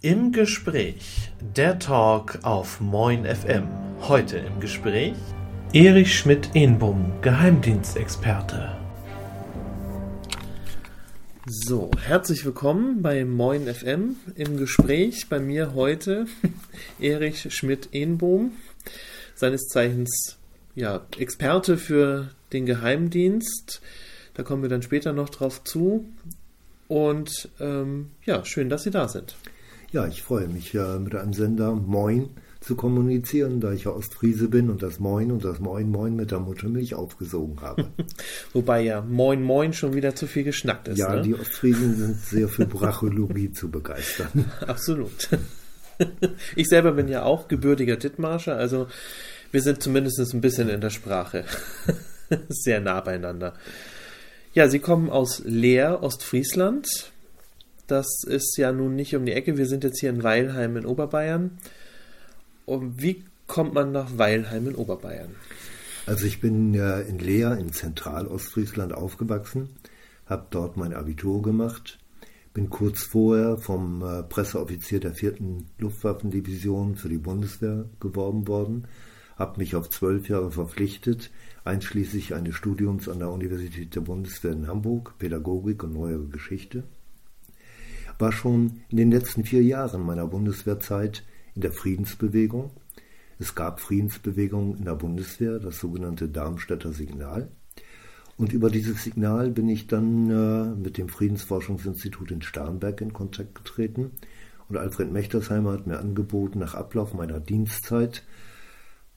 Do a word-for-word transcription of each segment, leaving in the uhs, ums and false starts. Im Gespräch, der Talk auf Moin F M. Heute im Gespräch Erich Schmidt-Eenboom, Geheimdienstexperte. So, herzlich willkommen bei Moin F M. Im Gespräch bei mir heute Erich Schmidt-Eenboom, seines Zeichens ja, Experte für den Geheimdienst. Da kommen wir dann später noch drauf zu. Und ähm, ja, schön, dass Sie da sind. Ja, ich freue mich, mit einem Sender Moin zu kommunizieren, da ich ja Ostfriese bin und das Moin und das Moin Moin mit der Muttermilch aufgesogen habe. Wobei ja Moin Moin schon wieder zu viel geschnackt ist. Ja, ne? Die Ostfriesen sind sehr für Brachiologie zu begeistern. Absolut. Ich selber bin ja auch gebürtiger Dithmarscher, also wir sind zumindest ein bisschen in der Sprache sehr nah beieinander. Ja, Sie kommen aus Leer, Ostfriesland. Das ist ja nun nicht um die Ecke. Wir sind jetzt hier in Weilheim in Oberbayern. Und wie kommt man nach Weilheim in Oberbayern? Also ich bin ja in Leer in Zentralostfriesland aufgewachsen, habe dort mein Abitur gemacht, bin kurz vorher vom Presseoffizier der vierten Luftwaffendivision für die Bundeswehr geworben worden, habe mich auf zwölf Jahre verpflichtet, einschließlich eines Studiums an der Universität der Bundeswehr in Hamburg, Pädagogik und Neuere Geschichte. War schon in den letzten vier Jahren meiner Bundeswehrzeit in der Friedensbewegung. Es gab Friedensbewegungen in der Bundeswehr, das sogenannte Darmstädter Signal. Und über dieses Signal bin ich dann äh, mit dem Friedensforschungsinstitut in Starnberg in Kontakt getreten. Und Alfred Mechtersheimer hat mir angeboten, nach Ablauf meiner Dienstzeit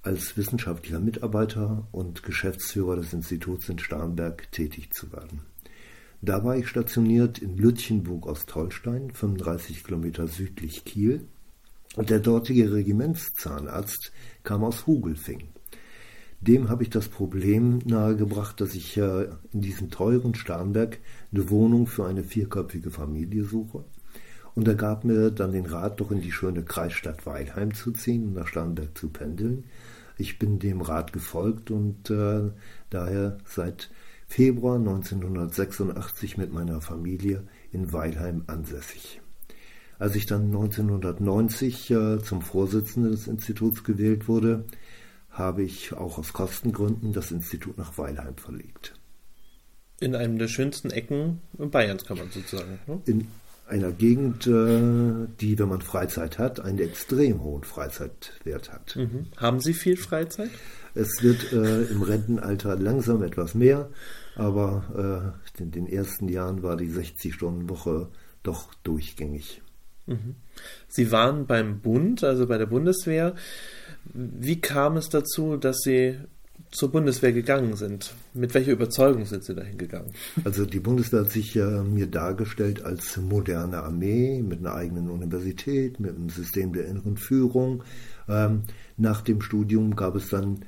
als wissenschaftlicher Mitarbeiter und Geschäftsführer des Instituts in Starnberg tätig zu werden. Da war ich stationiert in Lütjenburg, Ostholstein, fünfunddreißig Kilometer südlich Kiel. Und der dortige Regimentszahnarzt kam aus Hugelfing. Dem habe ich das Problem nahegebracht, dass ich äh, in diesem teuren Starnberg eine Wohnung für eine vierköpfige Familie suche. Und er gab mir dann den Rat, doch in die schöne Kreisstadt Weilheim zu ziehen und nach Starnberg zu pendeln. Ich bin dem Rat gefolgt und äh, daher seit Februar neunzehnhundertsechsundachtzig mit meiner Familie in Weilheim ansässig. Als ich dann neunzehnhundertneunzig äh, zum Vorsitzenden des Instituts gewählt wurde, habe ich auch aus Kostengründen das Institut nach Weilheim verlegt. In einem der schönsten Ecken Bayerns kann man sozusagen. Ne? In einer Gegend, äh, die, wenn man Freizeit hat, einen extrem hohen Freizeitwert hat. Mhm. Haben Sie viel Freizeit? Es wird äh, im Rentenalter langsam etwas mehr, aber äh, in den ersten Jahren war die sechzig-Stunden-Woche doch durchgängig. Mhm. Sie waren beim Bund, also bei der Bundeswehr. Wie kam es dazu, dass Sie zur Bundeswehr gegangen sind? Mit welcher Überzeugung sind Sie dahin gegangen? Also die Bundeswehr hat sich äh, mir dargestellt als moderne Armee mit einer eigenen Universität, mit einem System der inneren Führung. Ähm, nach dem Studium gab es dann,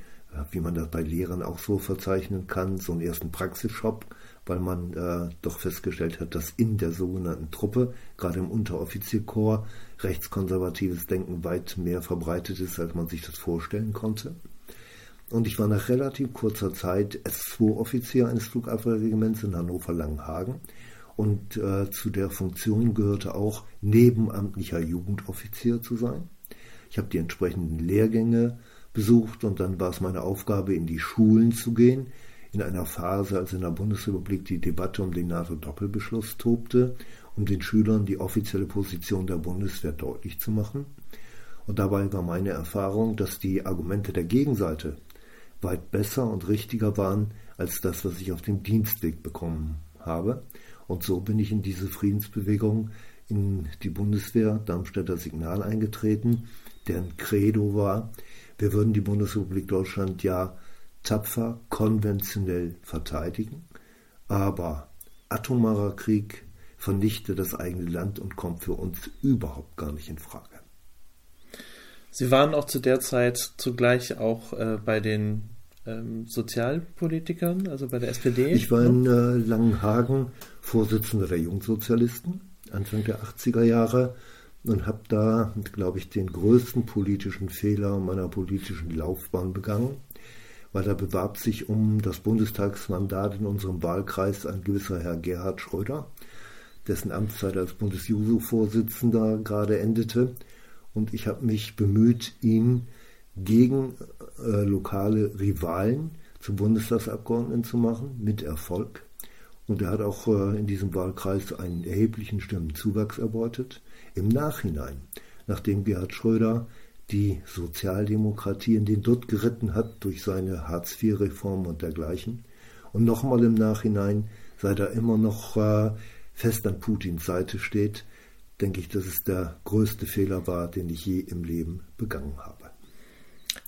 wie man das bei Lehrern auch so verzeichnen kann, so einen ersten Praxisshop, weil man äh, doch festgestellt hat, dass in der sogenannten Truppe, gerade im Unteroffizierkorps, rechtskonservatives Denken weit mehr verbreitet ist, als man sich das vorstellen konnte. Und ich war nach relativ kurzer Zeit S zwei Offizier eines Flugabwehrregiments in Hannover-Langenhagen und äh, zu der Funktion gehörte auch, nebenamtlicher Jugendoffizier zu sein. Ich habe die entsprechenden Lehrgänge besucht und dann war es meine Aufgabe, in die Schulen zu gehen, in einer Phase, als in der Bundesrepublik die Debatte um den NATO-Doppelbeschluss tobte, um den Schülern die offizielle Position der Bundeswehr deutlich zu machen. Und dabei war meine Erfahrung, dass die Argumente der Gegenseite weit besser und richtiger waren, als das, was ich auf dem Dienstweg bekommen habe. Und so bin ich in diese Friedensbewegung in die Bundeswehr, Darmstädter Signal, eingetreten, deren Credo war, wir würden die Bundesrepublik Deutschland ja tapfer, konventionell verteidigen, aber atomarer Krieg vernichtet das eigene Land und kommt für uns überhaupt gar nicht in Frage. Sie waren auch zu der Zeit zugleich auch äh, bei den ähm, Sozialpolitikern, also bei der S P D? Ich war in äh, Langenhagen Vorsitzender der Jungsozialisten, Anfang der achtziger Jahre, und habe da, glaube ich, den größten politischen Fehler meiner politischen Laufbahn begangen, weil da bewarb sich um das Bundestagsmandat in unserem Wahlkreis ein gewisser Herr Gerhard Schröder, dessen Amtszeit als Bundesjuso-Vorsitzender gerade endete. Und ich habe mich bemüht, ihn gegen äh, lokale Rivalen zu Bundestagsabgeordneten zu machen, mit Erfolg. Und er hat auch äh, in diesem Wahlkreis einen erheblichen Stimmenzuwachs erbeutet. Im Nachhinein, nachdem Gerhard Schröder die Sozialdemokratie in den Dutt geritten hat durch seine Hartz-vier-Reform und dergleichen. Und nochmal im Nachhinein, seit er immer noch äh, fest an Putins Seite steht, denke ich, dass es der größte Fehler war, den ich je im Leben begangen habe.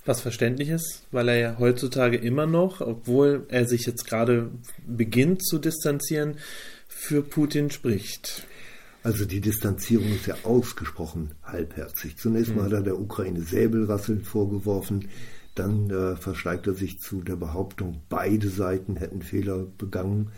Was verständlich ist, weil er ja heutzutage immer noch, obwohl er sich jetzt gerade beginnt zu distanzieren, für Putin spricht. Also die Distanzierung ist ja ausgesprochen halbherzig. Zunächst mhm. mal hat er der Ukraine Säbelrasseln vorgeworfen, dann äh, versteigt er sich zu der Behauptung, beide Seiten hätten Fehler begangen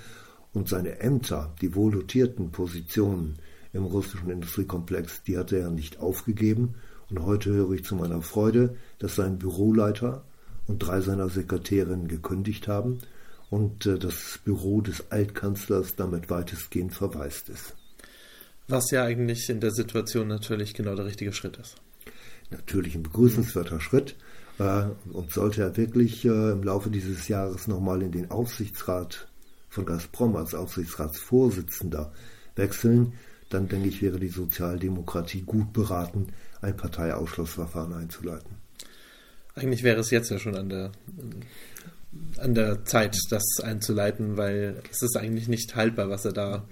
und seine Ämter, die wohl dotierten Positionen im russischen Industriekomplex, die hat er ja nicht aufgegeben. Und heute höre ich zu meiner Freude, dass sein Büroleiter und drei seiner Sekretärinnen gekündigt haben und das Büro des Altkanzlers damit weitestgehend verwaist ist. Was ja eigentlich in der Situation natürlich genau der richtige Schritt ist. Natürlich ein begrüßenswerter Schritt. Und sollte er wirklich im Laufe dieses Jahres nochmal in den Aufsichtsrat von Gazprom als Aufsichtsratsvorsitzender wechseln, dann denke ich, wäre die Sozialdemokratie gut beraten, ein Parteiausschlussverfahren einzuleiten. Eigentlich wäre es jetzt ja schon an der, an der Zeit, das einzuleiten, weil es ist eigentlich nicht haltbar, was er da...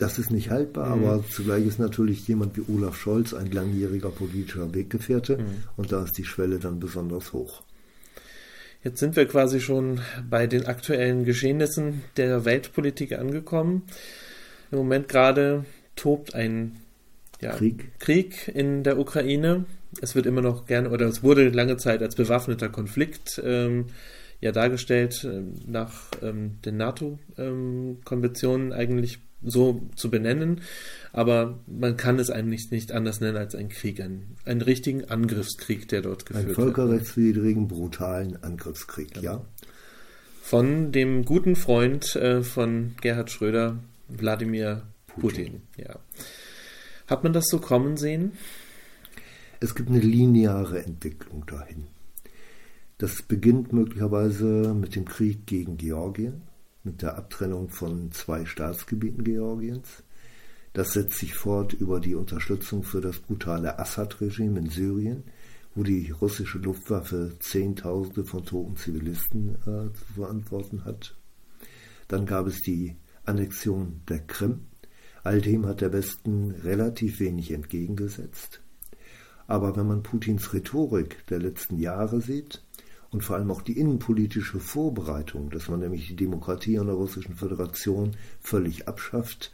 Das ist nicht haltbar, mhm. aber zugleich ist natürlich jemand wie Olaf Scholz ein langjähriger politischer Weggefährte mhm. und da ist die Schwelle dann besonders hoch. Jetzt sind wir quasi schon bei den aktuellen Geschehnissen der Weltpolitik angekommen. Im Moment gerade tobt ein ja, Krieg. Krieg in der Ukraine. Es wird immer noch gerne, oder es wurde lange Zeit als bewaffneter Konflikt ähm, ja dargestellt, ähm, nach ähm, den NATO-Konventionen ähm, eigentlich so zu benennen. Aber man kann es eigentlich nicht anders nennen als einen Krieg, einen, einen richtigen Angriffskrieg, der dort geführt wird. Einen völkerrechtswidrigen, brutalen Angriffskrieg, ja. ja. Von dem guten Freund äh, von Gerhard Schröder, Wladimir Putin. Putin, ja. Hat man das so kommen sehen? Es gibt eine lineare Entwicklung dahin. Das beginnt möglicherweise mit dem Krieg gegen Georgien, mit der Abtrennung von zwei Staatsgebieten Georgiens. Das setzt sich fort über die Unterstützung für das brutale Assad-Regime in Syrien, wo die russische Luftwaffe Zehntausende von toten Zivilisten äh, zu verantworten hat. Dann gab es die Annexion der Krim. All dem hat der Westen relativ wenig entgegengesetzt. Aber wenn man Putins Rhetorik der letzten Jahre sieht und vor allem auch die innenpolitische Vorbereitung, dass man nämlich die Demokratie in der Russischen Föderation völlig abschafft,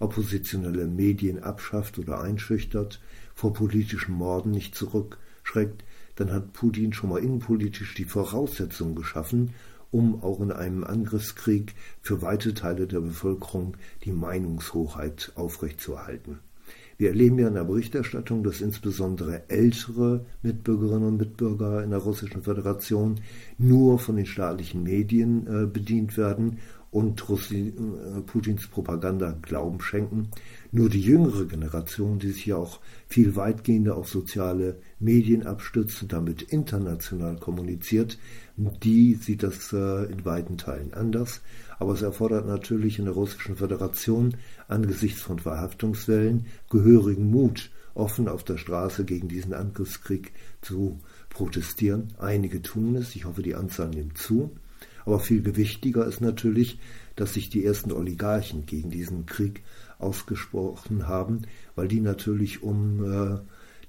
oppositionelle Medien abschafft oder einschüchtert, vor politischen Morden nicht zurückschreckt, dann hat Putin schon mal innenpolitisch die Voraussetzungen geschaffen, um auch in einem Angriffskrieg für weite Teile der Bevölkerung die Meinungshoheit aufrechtzuerhalten. Wir erleben ja in der Berichterstattung, dass insbesondere ältere Mitbürgerinnen und Mitbürger in der Russischen Föderation nur von den staatlichen Medien äh, bedient werden und Russi- äh, Putins Propaganda Glauben schenken. Nur die jüngere Generation, die sich ja auch viel weitgehender auf soziale Medien abstützt und damit international kommuniziert, die sieht das äh, in weiten Teilen anders. Aber es erfordert natürlich in der Russischen Föderation angesichts von Verhaftungswellen gehörigen Mut, offen auf der Straße gegen diesen Angriffskrieg zu protestieren. Einige tun es, ich hoffe, die Anzahl nimmt zu. Aber viel gewichtiger ist natürlich, dass sich die ersten Oligarchen gegen diesen Krieg ausgesprochen haben, weil die natürlich um äh,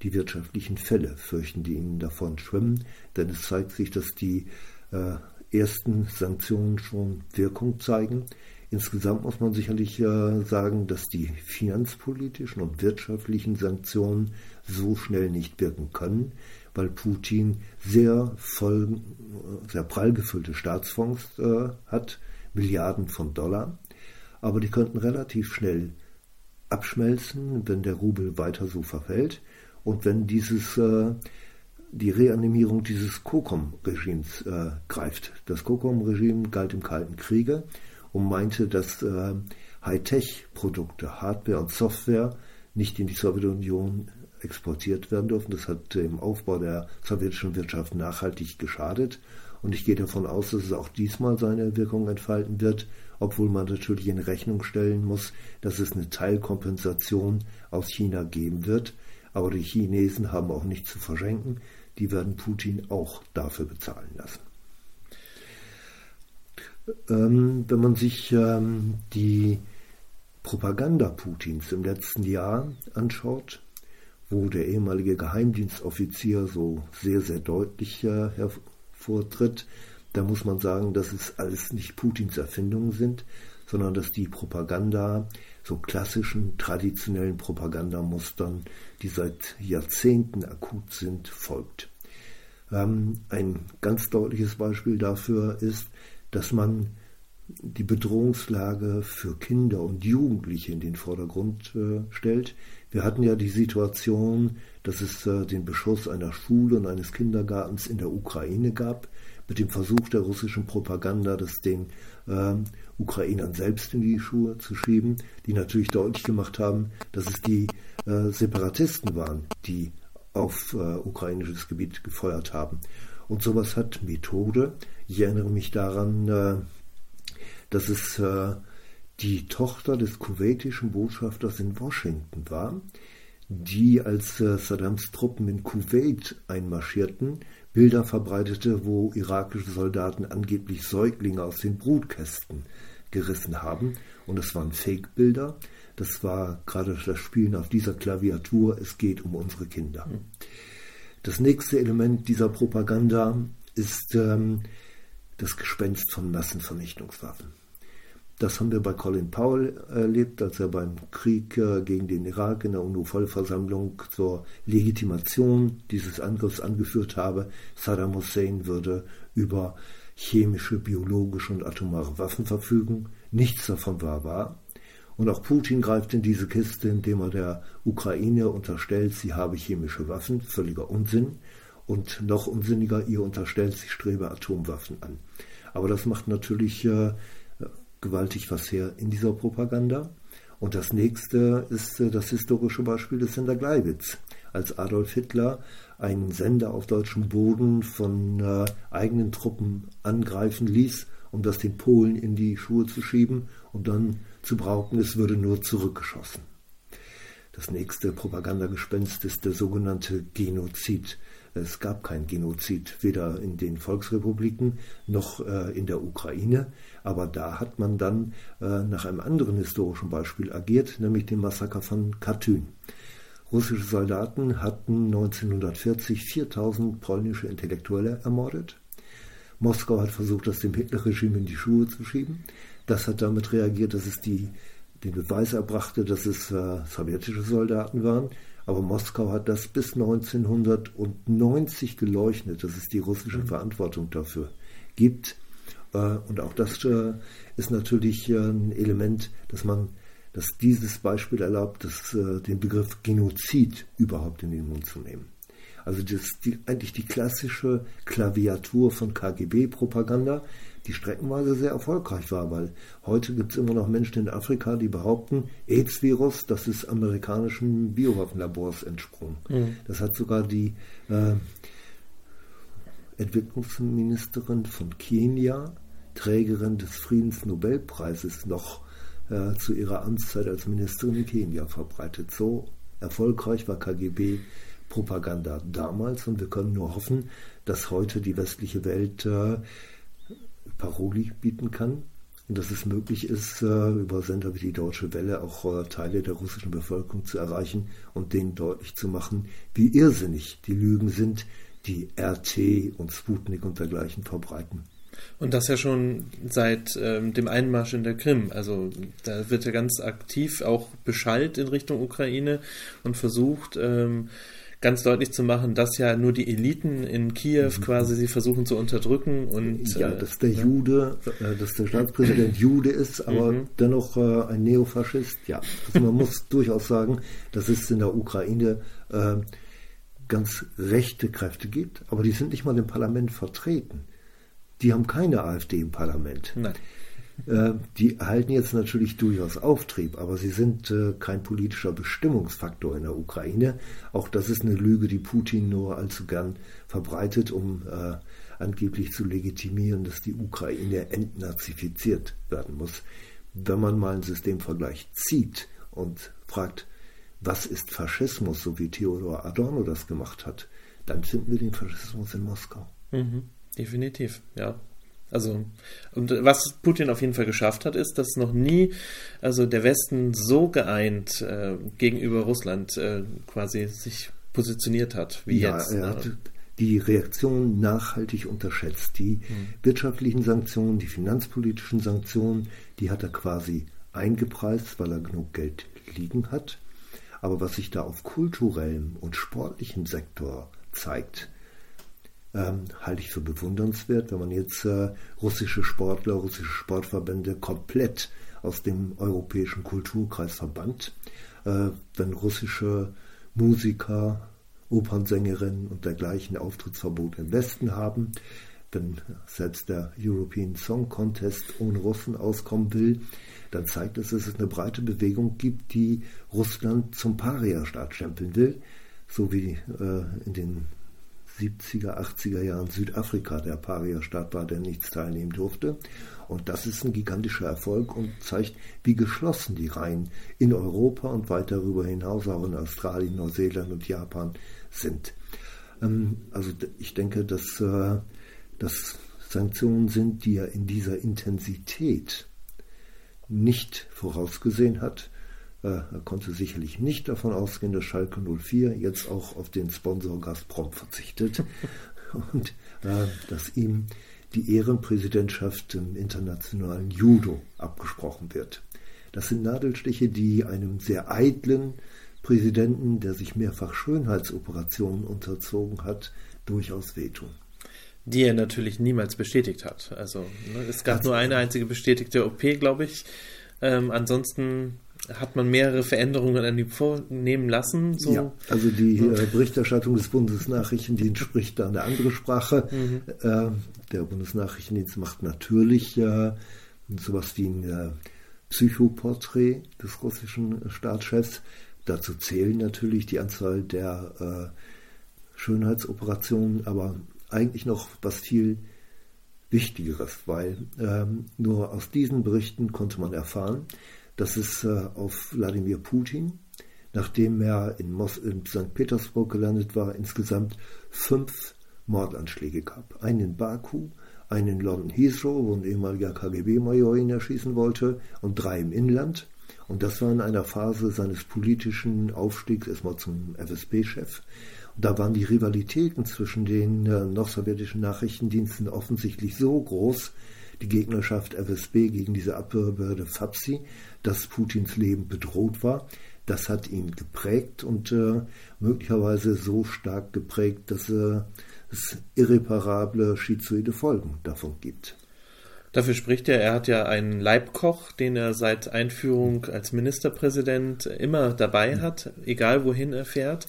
die wirtschaftlichen Fälle fürchten, die ihnen davon schwimmen. Denn es zeigt sich, dass die äh, ersten Sanktionen schon Wirkung zeigen. Insgesamt muss man sicherlich äh, sagen, dass die finanzpolitischen und wirtschaftlichen Sanktionen so schnell nicht wirken können, weil Putin sehr voll, sehr prall gefüllte Staatsfonds äh, hat, Milliarden von Dollar. Aber die könnten relativ schnell abschmelzen, wenn der Rubel weiter so verfällt und wenn dieses, äh, die Reanimierung dieses Kokom-Regimes äh, greift. Das Kokom-Regime galt im Kalten Kriege und meinte, dass äh, Hightech-Produkte, Hardware und Software, nicht in die Sowjetunion exportiert werden dürfen. Das hat im Aufbau der sowjetischen Wirtschaft nachhaltig geschadet. Und ich gehe davon aus, dass es auch diesmal seine Wirkung entfalten wird, obwohl man natürlich in Rechnung stellen muss, dass es eine Teilkompensation aus China geben wird. Aber die Chinesen haben auch nichts zu verschenken. Die werden Putin auch dafür bezahlen lassen. Ähm, wenn man sich ähm, die Propaganda Putins im letzten Jahr anschaut, wo der ehemalige Geheimdienstoffizier so sehr, sehr deutlich äh, hervortritt, da muss man sagen, dass es alles nicht Putins Erfindungen sind, sondern dass die Propaganda so klassischen, traditionellen Propagandamustern, die seit Jahrzehnten akut sind, folgt. Ähm, ein ganz deutliches Beispiel dafür ist, dass man die Bedrohungslage für Kinder und Jugendliche in den Vordergrund äh, stellt. Wir hatten ja die Situation, dass es äh, den Beschuss einer Schule und eines Kindergartens in der Ukraine gab, mit dem Versuch der russischen Propaganda, das den äh, Ukrainern selbst in die Schuhe zu schieben, die natürlich deutlich gemacht haben, dass es die äh, Separatisten waren, die auf äh, ukrainisches Gebiet gefeuert haben. Und sowas hat Methode. Ich erinnere mich daran, äh, dass es äh, die Tochter des kuwaitischen Botschafters in Washington war, die, als äh, Saddams Truppen in Kuwait einmarschierten, Bilder verbreitete, wo irakische Soldaten angeblich Säuglinge aus den Brutkästen gerissen haben. Und es waren Fake-Bilder. Das war gerade das Spielen auf dieser Klaviatur, es geht um unsere Kinder. Das nächste Element dieser Propaganda ist ähm, das Gespenst von Massenvernichtungswaffen. Das haben wir bei Colin Powell erlebt, als er beim Krieg gegen den Irak in der U N-Vollversammlung zur Legitimation dieses Angriffs angeführt habe, Saddam Hussein würde über chemische, biologische und atomare Waffen verfügen. Nichts davon war wahr. Und auch Putin greift in diese Kiste, indem er der Ukraine unterstellt, sie habe chemische Waffen. Völliger Unsinn. Und noch unsinniger, ihr unterstellt, sie strebe Atomwaffen an. Aber das macht natürlich äh, gewaltig was her in dieser Propaganda. Und das nächste ist äh, das historische Beispiel des Sender Gleiwitz. Als Adolf Hitler einen Sender auf deutschem Boden von äh, eigenen Truppen angreifen ließ, um das den Polen in die Schuhe zu schieben und dann zu behaupten, es würde nur zurückgeschossen. Das nächste Propagandagespenst ist der sogenannte Genozid. Es gab kein Genozid, weder in den Volksrepubliken noch äh, in der Ukraine. Aber da hat man dann äh, nach einem anderen historischen Beispiel agiert, nämlich dem Massaker von Katyn. Russische Soldaten hatten neunzehnhundertvierzig viertausend polnische Intellektuelle ermordet. Moskau hat versucht, das dem Hitlerregime in die Schuhe zu schieben. Das hat damit reagiert, dass es die, den Beweis erbrachte, dass es äh, sowjetische Soldaten waren. Aber Moskau hat das bis neunzehnhundertneunzig geleugnet, dass es die russische Verantwortung dafür gibt. Und auch das ist natürlich ein Element, dass man, dass dieses Beispiel erlaubt, dass, den Begriff Genozid überhaupt in den Mund zu nehmen. Also das ist die, eigentlich die klassische Klaviatur von K G B-Propaganda, die streckenweise sehr erfolgreich war, weil heute gibt es immer noch Menschen in Afrika, die behaupten, AIDS-Virus, das ist amerikanischen Biowaffenlabors entsprungen. Mhm. Das hat sogar die äh, Entwicklungsministerin von Kenia, Trägerin des Friedensnobelpreises, noch äh, zu ihrer Amtszeit als Ministerin in Kenia verbreitet. So erfolgreich war K G B-Propaganda damals und wir können nur hoffen, dass heute die westliche Welt äh, Paroli bieten kann und dass es möglich ist, über Sender wie die Deutsche Welle auch Teile der russischen Bevölkerung zu erreichen und denen deutlich zu machen, wie irrsinnig die Lügen sind, die R T und Sputnik und dergleichen verbreiten. Und das ja schon seit ähm, dem Einmarsch in der Krim. Also da wird ja ganz aktiv auch beschallt in Richtung Ukraine und versucht, ähm, ganz deutlich zu machen, dass ja nur die Eliten in Kiew quasi sie versuchen zu unterdrücken und ja, dass der Jude, äh, dass der Staatspräsident Jude ist, aber mhm. dennoch äh, ein Neofaschist. Ja, also man muss durchaus sagen, dass es in der Ukraine äh, ganz rechte Kräfte gibt, aber die sind nicht mal im Parlament vertreten. Die haben keine A f D im Parlament. Nein. die erhalten jetzt natürlich durchaus Auftrieb, aber sie sind kein politischer Bestimmungsfaktor in der Ukraine. Auch das ist eine Lüge, die Putin nur allzu gern verbreitet, um angeblich zu legitimieren, dass die Ukraine entnazifiziert werden muss. Wenn man mal einen Systemvergleich zieht und fragt, was ist Faschismus, so wie Theodor Adorno das gemacht hat, dann finden wir den Faschismus in Moskau. Mhm, definitiv, ja. Also, und was Putin auf jeden Fall geschafft hat, ist, dass noch nie, also der Westen so geeint äh, gegenüber Russland äh, quasi sich positioniert hat, wie ja, jetzt. Er hat die Reaktion nachhaltig unterschätzt. Die mhm. wirtschaftlichen Sanktionen, die finanzpolitischen Sanktionen, die hat er quasi eingepreist, weil er genug Geld liegen hat. Aber was sich da auf kulturellem und sportlichem Sektor zeigt, ähm, halte ich für bewundernswert, wenn man jetzt äh, russische Sportler, russische Sportverbände komplett aus dem europäischen Kulturkreis verbannt, äh, wenn russische Musiker, Opernsängerinnen und dergleichen Auftrittsverbot im Westen haben, wenn selbst der European Song Contest ohne Russen auskommen will, dann zeigt es, dass es eine breite Bewegung gibt, die Russland zum Paria-Staat stempeln will, so wie äh, in den siebziger, achtziger Jahren Südafrika der Paria-Staat war, der nichts teilnehmen durfte. Und das ist ein gigantischer Erfolg und zeigt, wie geschlossen die Reihen in Europa und weit darüber hinaus, auch in Australien, Neuseeland und Japan sind. Ähm, also ich denke, dass äh, das Sanktionen sind, die er in dieser Intensität nicht vorausgesehen hat. Er konnte sicherlich nicht davon ausgehen, dass Schalke null vier jetzt auch auf den Sponsor Gazprom verzichtet und äh, dass ihm die Ehrenpräsidentschaft im internationalen Judo abgesprochen wird. Das sind Nadelstiche, die einem sehr eitlen Präsidenten, der sich mehrfach Schönheitsoperationen unterzogen hat, durchaus wehtun. Die er natürlich niemals bestätigt hat. Also ne, es gab also, nur eine einzige bestätigte O P, glaube ich. Ähm, ansonsten hat man mehrere Veränderungen an die vornehmen lassen. So. Ja, also die äh, Berichterstattung des Bundesnachrichtendienstes spricht da eine andere Sprache. Mhm. Äh, der Bundesnachrichtendienst macht natürlich äh, sowas wie ein äh, Psychoporträt des russischen Staatschefs. Dazu zählen natürlich die Anzahl der äh, Schönheitsoperationen, aber eigentlich noch was viel Wichtigeres, weil ähm, nur aus diesen Berichten konnte man erfahren, dass es äh, auf Wladimir Putin, nachdem er in, Mos- in Sankt Petersburg gelandet war, insgesamt fünf Mordanschläge gab. Einen in Baku, einen in London Heathrow, wo ein ehemaliger K G B-Major ihn erschießen wollte, und drei im Inland. Und das war in einer Phase seines politischen Aufstiegs erstmal zum F S B-Chef. Da waren die Rivalitäten zwischen den äh, noch sowjetischen Nachrichtendiensten offensichtlich so groß, die Gegnerschaft F S B gegen diese Abhörbehörde F A B S I, dass Putins Leben bedroht war. Das hat ihn geprägt und äh, möglicherweise so stark geprägt, dass äh, es irreparable schizoide Folgen davon gibt. Dafür spricht er, er hat ja einen Leibkoch, den er seit Einführung als Ministerpräsident immer dabei hat, egal wohin er fährt.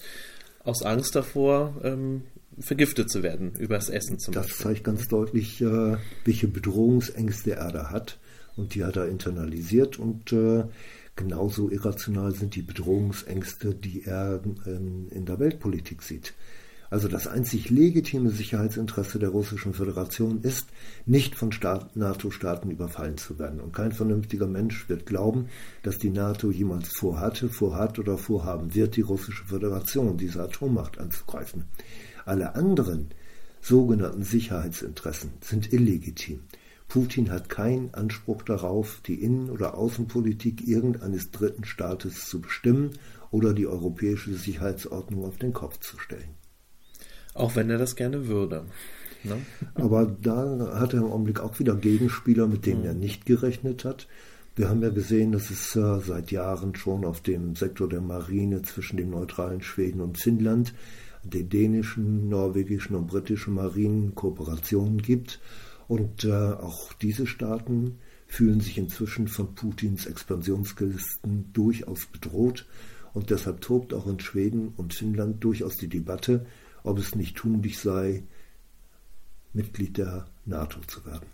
Aus Angst davor, ähm, vergiftet zu werden, übers Essen zum Beispiel. Das zeigt ganz deutlich, äh, welche Bedrohungsängste er da hat. Und die hat er internalisiert. Und äh, genauso irrational sind die Bedrohungsängste, die er ähm, in der Weltpolitik sieht. Also das einzig legitime Sicherheitsinteresse der Russischen Föderation ist, nicht von Staat, NATO-Staaten überfallen zu werden. Und kein vernünftiger Mensch wird glauben, dass die NATO jemals vorhatte, vorhat oder vorhaben wird, die Russische Föderation, diese Atommacht, anzugreifen. Alle anderen sogenannten Sicherheitsinteressen sind illegitim. Putin hat keinen Anspruch darauf, die Innen- oder Außenpolitik irgendeines dritten Staates zu bestimmen oder die europäische Sicherheitsordnung auf den Kopf zu stellen. Auch wenn er das gerne würde. Ne? Aber da hat er im Augenblick auch wieder Gegenspieler, mit denen mhm. er nicht gerechnet hat. Wir haben ja gesehen, dass es äh, seit Jahren schon auf dem Sektor der Marine zwischen dem neutralen Schweden und Finnland, den dänischen, norwegischen und britischen Marinen Kooperationen gibt. Und äh, auch diese Staaten fühlen sich inzwischen von Putins Expansionsgelüsten durchaus bedroht. Und deshalb tobt auch in Schweden und Finnland durchaus die Debatte, ob es nicht tunlich sei, Mitglied der NATO zu werden.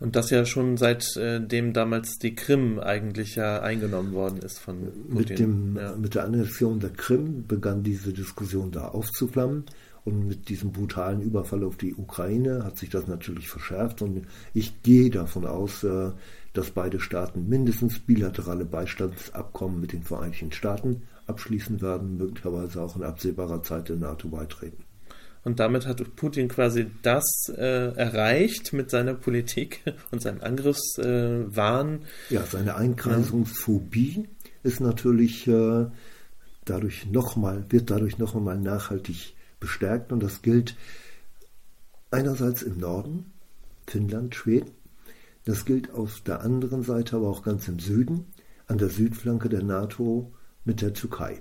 Und das ja schon seitdem damals die Krim eigentlich ja eingenommen worden ist von Putin. Mit, dem, ja. mit der Annexion der Krim begann diese Diskussion da aufzuflammen. Und mit diesem brutalen Überfall auf die Ukraine hat sich das natürlich verschärft. Und ich gehe davon aus, dass beide Staaten mindestens bilaterale Beistandsabkommen mit den Vereinigten Staaten abschließen werden, möglicherweise auch in absehbarer Zeit der NATO beitreten. Und damit hat Putin quasi das äh, erreicht mit seiner Politik und seinem Angriffswahn. Äh, ja, seine Eingrenzungsphobie ist natürlich äh, dadurch nochmal, wird dadurch noch einmal nachhaltig bestärkt. Und das gilt einerseits im Norden, Finnland, Schweden. Das gilt auf der anderen Seite aber auch ganz im Süden, an der Südflanke der NATO mit der Türkei.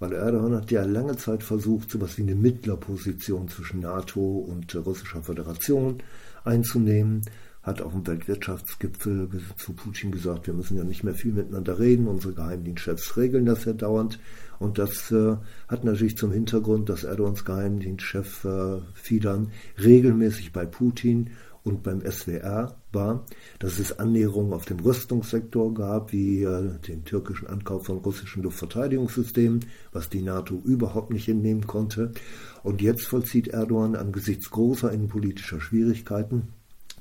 Weil Erdogan hat ja lange Zeit versucht, so etwas wie eine Mittlerposition zwischen NATO und Russischer Föderation einzunehmen, hat auf dem Weltwirtschaftsgipfel zu Putin gesagt, wir müssen ja nicht mehr viel miteinander reden, unsere Geheimdienstchefs regeln das ja dauernd. Und das äh, hat natürlich zum Hintergrund, dass Erdogans Geheimdienstchef äh, Fidan regelmäßig bei Putin und beim S W R war, dass es Annäherungen auf dem Rüstungssektor gab, wie äh, den türkischen Ankauf von russischen Luftverteidigungssystemen, was die NATO überhaupt nicht hinnehmen konnte. Und jetzt vollzieht Erdogan angesichts großer innenpolitischer Schwierigkeiten,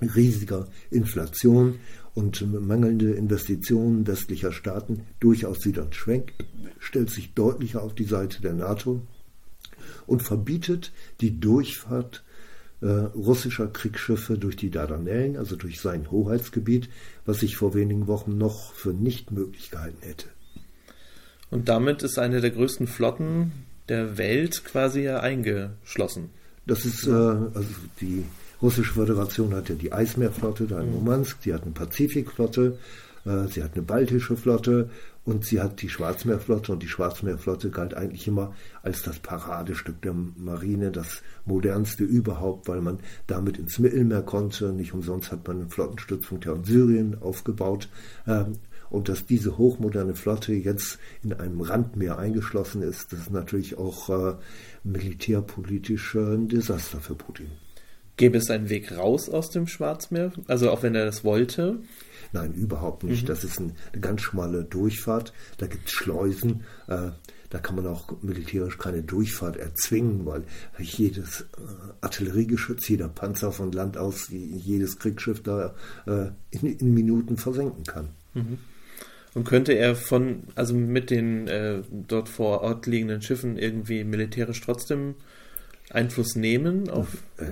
riesiger Inflation und mangelnde Investitionen westlicher Staaten durchaus wieder einen Schwenk, stellt sich deutlicher auf die Seite der NATO und verbietet die Durchfahrt russischer Kriegsschiffe durch die Dardanellen, also durch sein Hoheitsgebiet, was ich vor wenigen Wochen noch für nicht möglich gehalten hätte. Und damit ist eine der größten Flotten der Welt quasi ja eingeschlossen. Das ist, äh, also die Russische Föderation hat ja die Eismeerflotte da in Murmansk, sie hat eine Pazifikflotte, äh, sie hat eine baltische Flotte und sie hat die Schwarzmeerflotte. Und die Schwarzmeerflotte galt eigentlich immer als das Paradestück der Marine, das modernste überhaupt, weil man damit ins Mittelmeer konnte. Nicht umsonst hat man einen Flottenstützpunkt ja in Syrien aufgebaut. Ähm, und dass diese hochmoderne Flotte jetzt in einem Randmeer eingeschlossen ist, das ist natürlich auch äh, militärpolitisch äh, ein Desaster für Putin. Gäbe es einen Weg raus aus dem Schwarzmeer? Also auch wenn er das wollte? Nein, überhaupt nicht. Mhm. Das ist eine ganz schmale Durchfahrt. Da gibt es Schleusen. Äh, da kann man auch militärisch keine Durchfahrt erzwingen, weil jedes äh, Artilleriegeschütz, jeder Panzer von Land aus, jedes Kriegsschiff da äh, in, in Minuten versenken kann. Mhm. Und könnte er von, also mit den äh, dort vor Ort liegenden Schiffen irgendwie militärisch trotzdem Einfluss nehmen? Auf äh,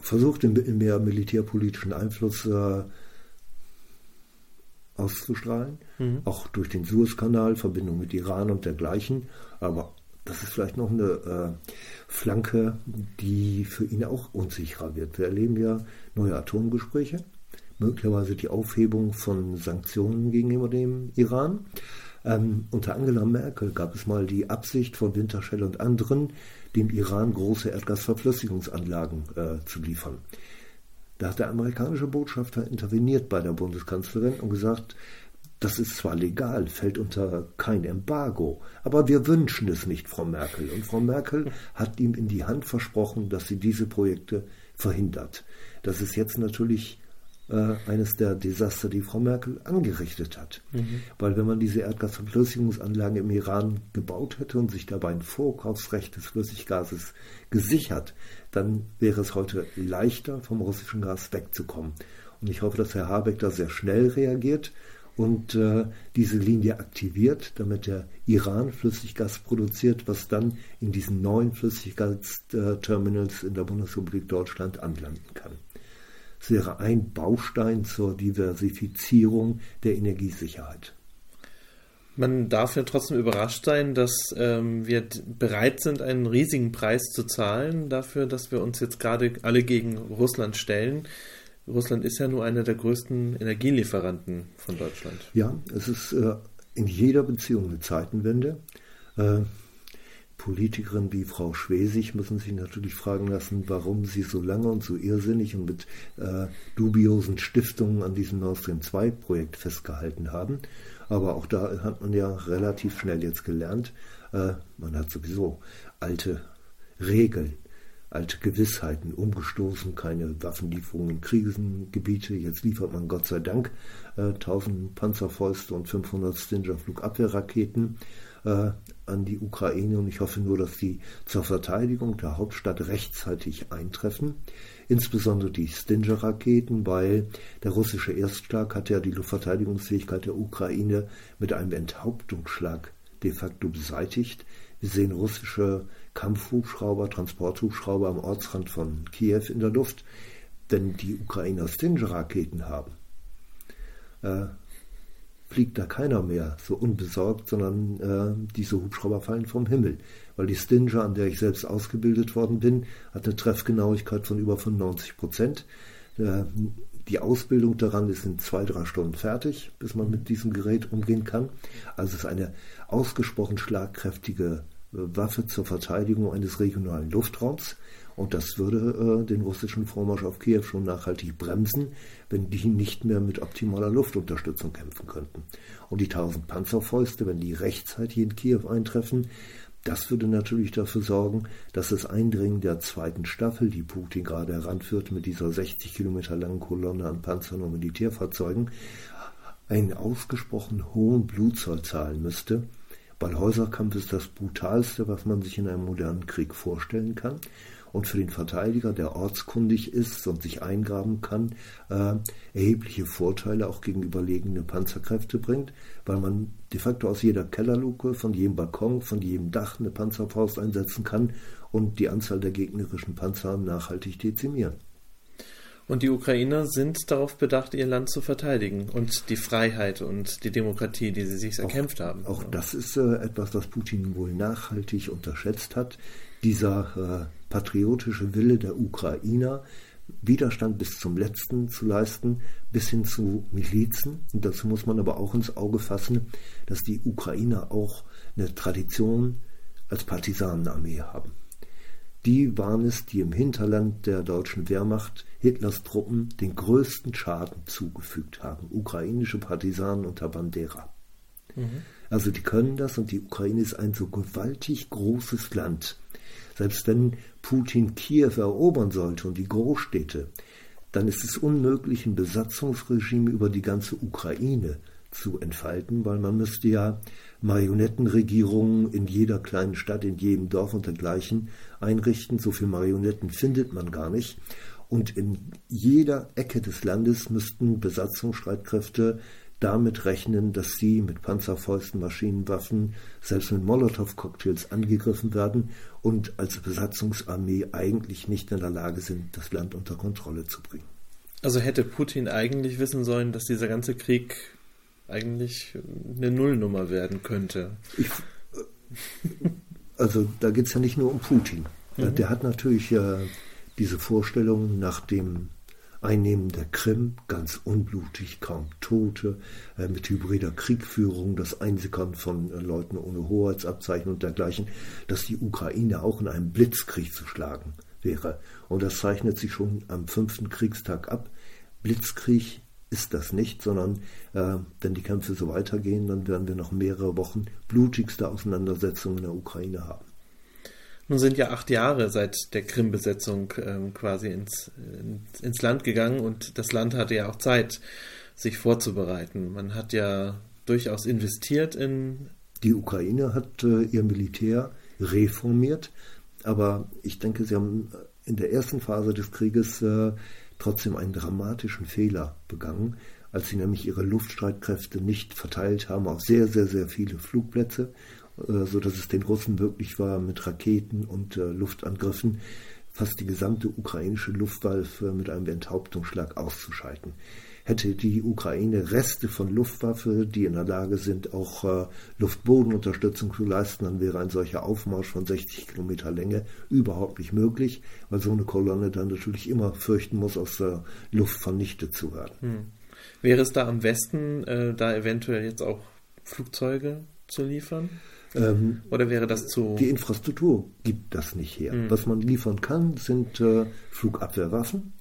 versucht, im mehr militärpolitischen Einfluss äh, auszustrahlen, mhm. auch durch den Suezkanal, Verbindung mit Iran und dergleichen. Aber das ist vielleicht noch eine äh, Flanke, die für ihn auch unsicherer wird. Wir erleben ja neue Atomgespräche, möglicherweise die Aufhebung von Sanktionen gegenüber dem Iran. Ähm, unter Angela Merkel gab es mal die Absicht von Wintershell und anderen, dem Iran große Erdgasverflüssigungsanlagen äh, zu liefern. Da hat der amerikanische Botschafter interveniert bei der Bundeskanzlerin und gesagt, das ist zwar legal, fällt unter kein Embargo, aber wir wünschen es nicht, Frau Merkel. Und Frau Merkel hat ihm in die Hand versprochen, dass sie diese Projekte verhindert. Das ist jetzt natürlich äh, eines der Desaster, die Frau Merkel angerichtet hat. Mhm. Weil wenn man diese Erdgasverflüssigungsanlagen im Iran gebaut hätte und sich dabei ein Vorkaufsrecht des Flüssiggases gesichert, dann wäre es heute leichter, vom russischen Gas wegzukommen. Und ich hoffe, dass Herr Habeck da sehr schnell reagiert und äh, diese Linie aktiviert, damit der Iran Flüssiggas produziert, was dann in diesen neuen Flüssiggasterminals in der Bundesrepublik Deutschland anlanden kann. Es wäre ein Baustein zur Diversifizierung der Energiesicherheit. Man darf ja trotzdem überrascht sein, dass ähm, wir d- bereit sind, einen riesigen Preis zu zahlen dafür, dass wir uns jetzt gerade alle gegen Russland stellen. Russland ist ja nur einer der größten Energielieferanten von Deutschland. Ja, es ist äh, in jeder Beziehung eine Zeitenwende. Äh, Politikerinnen wie Frau Schwesig müssen sich natürlich fragen lassen, warum sie so lange und so irrsinnig und mit äh, dubiosen Stiftungen an diesem Nord Stream zwei Projekt festgehalten haben. Aber auch da hat man ja relativ schnell jetzt gelernt, äh, man hat sowieso alte Regeln alte Gewissheiten umgestoßen, keine Waffenlieferungen in Krisengebiete. Jetzt liefert man Gott sei Dank äh, tausend Panzerfäuste und fünfhundert Stinger-Flugabwehrraketen äh, an die Ukraine. Und ich hoffe nur, dass die zur Verteidigung der Hauptstadt rechtzeitig eintreffen. Insbesondere die Stinger-Raketen, weil der russische Erstschlag hat ja die Luftverteidigungsfähigkeit der Ukraine mit einem Enthauptungsschlag de facto beseitigt. Wir sehen russische Kampfhubschrauber, Transporthubschrauber am Ortsrand von Kiew in der Luft, wenn die Ukrainer Stinger-Raketen haben. Äh, fliegt da keiner mehr so unbesorgt, sondern äh, diese Hubschrauber fallen vom Himmel. Weil die Stinger, an der ich selbst ausgebildet worden bin, hat eine Treffgenauigkeit von über fünfundneunzig Prozent. Äh, die Ausbildung daran ist in zwei, drei Stunden fertig, bis man mit diesem Gerät umgehen kann. Also es ist eine ausgesprochen schlagkräftige Waffe zur Verteidigung eines regionalen Luftraums, und das würde äh, den russischen Vormarsch auf Kiew schon nachhaltig bremsen, wenn die nicht mehr mit optimaler Luftunterstützung kämpfen könnten. Und die tausend Panzerfäuste, wenn die rechtzeitig in Kiew eintreffen, das würde natürlich dafür sorgen, dass das Eindringen der zweiten Staffel, die Putin gerade heranführt mit dieser sechzig Kilometer langen Kolonne an Panzern und Militärfahrzeugen, einen ausgesprochen hohen Blutzoll zahlen müsste. Weil Häuserkampf ist das Brutalste, was man sich in einem modernen Krieg vorstellen kann. Und für den Verteidiger, der ortskundig ist und sich eingraben kann, äh, erhebliche Vorteile auch gegen überlegene Panzerkräfte bringt, weil man de facto aus jeder Kellerluke, von jedem Balkon, von jedem Dach eine Panzerfaust einsetzen kann und die Anzahl der gegnerischen Panzer nachhaltig dezimieren. Und die Ukrainer sind darauf bedacht, ihr Land zu verteidigen und die Freiheit und die Demokratie, die sie sich erkämpft haben. Auch das ist äh, etwas, das Putin wohl nachhaltig unterschätzt hat. Dieser äh, patriotische Wille der Ukrainer, Widerstand bis zum Letzten zu leisten, bis hin zu Milizen. Und dazu muss man aber auch ins Auge fassen, dass die Ukrainer auch eine Tradition als Partisanenarmee haben. Die waren es, die im Hinterland der deutschen Wehrmacht Hitlers Truppen den größten Schaden zugefügt haben. Ukrainische Partisanen unter Bandera. Mhm. Also die können das, und die Ukraine ist ein so gewaltig großes Land. Selbst wenn Putin Kiew erobern sollte und die Großstädte, dann ist es unmöglich, ein Besatzungsregime über die ganze Ukraine zu entfalten, weil man müsste ja Marionettenregierungen in jeder kleinen Stadt, in jedem Dorf und dergleichen einrichten. So viele Marionetten findet man gar nicht. Und in jeder Ecke des Landes müssten Besatzungsstreitkräfte damit rechnen, dass sie mit Panzerfäusten, Maschinenwaffen, selbst mit Molotow-Cocktails angegriffen werden und als Besatzungsarmee eigentlich nicht in der Lage sind, das Land unter Kontrolle zu bringen. Also hätte Putin eigentlich wissen sollen, dass dieser ganze Krieg eigentlich eine Nullnummer werden könnte. Ich, also da geht es ja nicht nur um Putin. Mhm. Der hat natürlich äh, diese Vorstellung nach dem Einnehmen der Krim, ganz unblutig, kaum Tote, äh, mit hybrider Kriegführung, das Einsickern von äh, Leuten ohne Hoheitsabzeichen und dergleichen, dass die Ukraine auch in einem Blitzkrieg zu schlagen wäre. Und das zeichnet sich schon am fünften Kriegstag ab. Blitzkrieg ist das nicht, sondern äh, wenn die Kämpfe so weitergehen, dann werden wir noch mehrere Wochen blutigste Auseinandersetzungen in der Ukraine haben. Nun sind ja acht Jahre seit der Krim-Besetzung ähm, quasi ins, ins, ins Land gegangen, und das Land hatte ja auch Zeit, sich vorzubereiten. Man hat ja durchaus investiert in... Die Ukraine hat äh, ihr Militär reformiert, aber ich denke, sie haben in der ersten Phase des Krieges äh, trotzdem einen dramatischen Fehler begangen, als sie nämlich ihre Luftstreitkräfte nicht verteilt haben auf sehr, sehr, sehr viele Flugplätze, sodass es den Russen möglich war, mit Raketen und äh, Luftangriffen fast die gesamte ukrainische Luftwaffe mit einem Enthauptungsschlag auszuschalten. Hätte die Ukraine Reste von Luftwaffe, die in der Lage sind, auch äh, Luftbodenunterstützung zu leisten, dann wäre ein solcher Aufmarsch von sechzig Kilometer Länge überhaupt nicht möglich, weil so eine Kolonne dann natürlich immer fürchten muss, aus der Luft vernichtet zu werden. Hm. Wäre es da am besten, äh, da eventuell jetzt auch Flugzeuge zu liefern? Ähm, Oder wäre das zu... Die Infrastruktur gibt das nicht her. Hm. Was man liefern kann, sind äh, Flugabwehrwaffen,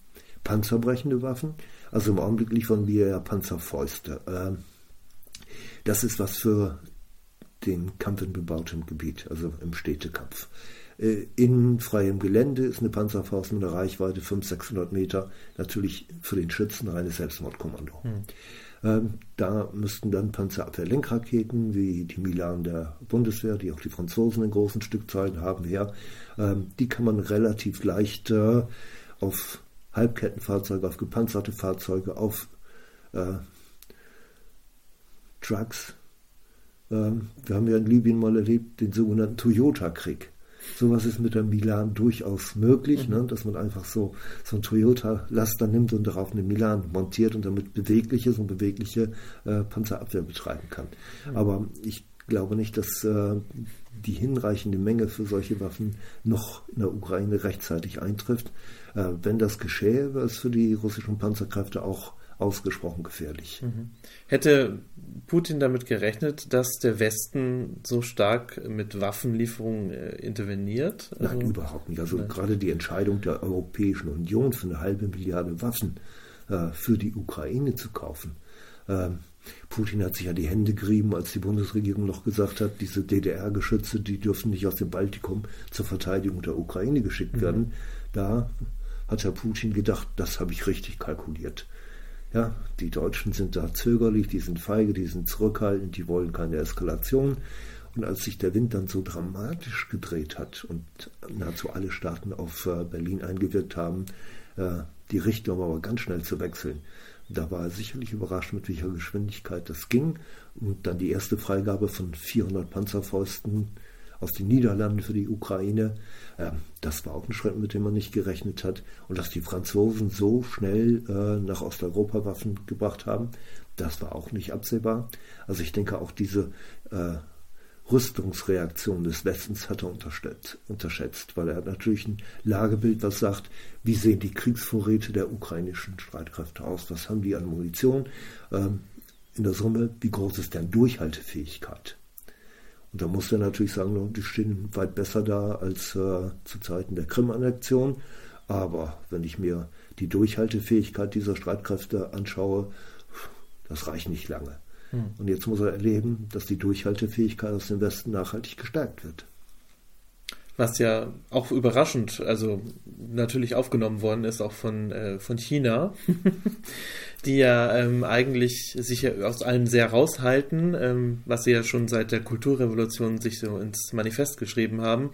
panzerbrechende Waffen. Also im Augenblick liefern wir ja Panzerfäuste. Das ist was für den Kampf in bebautem Gebiet, also im Städtekampf. äh, in freiem Gelände, ist eine Panzerfaust mit einer Reichweite fünfhundert, sechshundert Meter, natürlich für den Schützen reines Selbstmordkommando. Hm. Ähm, da müssten dann Panzerabwehrlenkraketen wie die Milan der Bundeswehr, die auch die Franzosen in großen Stückzahlen haben, her, ähm, die kann man relativ leicht äh, auf Halbkettenfahrzeuge, auf gepanzerte Fahrzeuge, auf äh, Trucks. Ähm, wir haben ja in Libyen mal erlebt, den sogenannten Toyota-Krieg. Sowas ist mit der Milan durchaus möglich, mhm. ne, dass man einfach so, so einen Toyota-Laster nimmt und darauf eine Milan montiert und damit bewegliches und bewegliche äh, Panzerabwehr betreiben kann. Mhm. Aber ich glaube nicht, dass äh, die hinreichende Menge für solche Waffen noch in der Ukraine rechtzeitig eintrifft. Äh, wenn das geschehe, wäre es für die russischen Panzerkräfte auch ausgesprochen gefährlich. Mhm. Hätte Putin damit gerechnet, dass der Westen so stark mit Waffenlieferungen äh, interveniert? Nein, also, überhaupt nicht. Also nein. Gerade die Entscheidung der Europäischen Union für eine halbe Milliarde Waffen äh, für die Ukraine zu kaufen. Ähm, Putin hat sich ja die Hände gerieben, als die Bundesregierung noch gesagt hat, diese D D R-Geschütze, die dürfen nicht aus dem Baltikum zur Verteidigung der Ukraine geschickt werden. Mhm. Da hat Herr Putin gedacht, das habe ich richtig kalkuliert. Ja, die Deutschen sind da zögerlich, die sind feige, die sind zurückhaltend, die wollen keine Eskalation. Und als sich der Wind dann so dramatisch gedreht hat und nahezu alle Staaten auf Berlin eingewirkt haben, die Richtung aber ganz schnell zu wechseln, da war er sicherlich überrascht, mit welcher Geschwindigkeit das ging. Und dann die erste Freigabe von vierhundert Panzerfäusten aus den Niederlanden für die Ukraine. Das war auch ein Schritt, mit dem man nicht gerechnet hat. Und dass die Franzosen so schnell nach Osteuropa Waffen gebracht haben, das war auch nicht absehbar. Also ich denke, auch diese Rüstungsreaktion des Westens hat er unterschätzt, weil er hat natürlich ein Lagebild, was sagt, wie sehen die Kriegsvorräte der ukrainischen Streitkräfte aus, was haben die an Munition, in der Summe, wie groß ist deren Durchhaltefähigkeit. Und da muss er natürlich sagen, die stehen weit besser da als äh, zu Zeiten der Krim-Annexion. Aber wenn ich mir die Durchhaltefähigkeit dieser Streitkräfte anschaue, das reicht nicht lange. Hm. Und jetzt muss er erleben, dass die Durchhaltefähigkeit aus dem Westen nachhaltig gestärkt wird. Was ja auch überraschend, also natürlich aufgenommen worden ist, auch von, äh, von China, die ja ähm, eigentlich sich ja aus allem sehr raushalten, ähm, was sie ja schon seit der Kulturrevolution sich so ins Manifest geschrieben haben,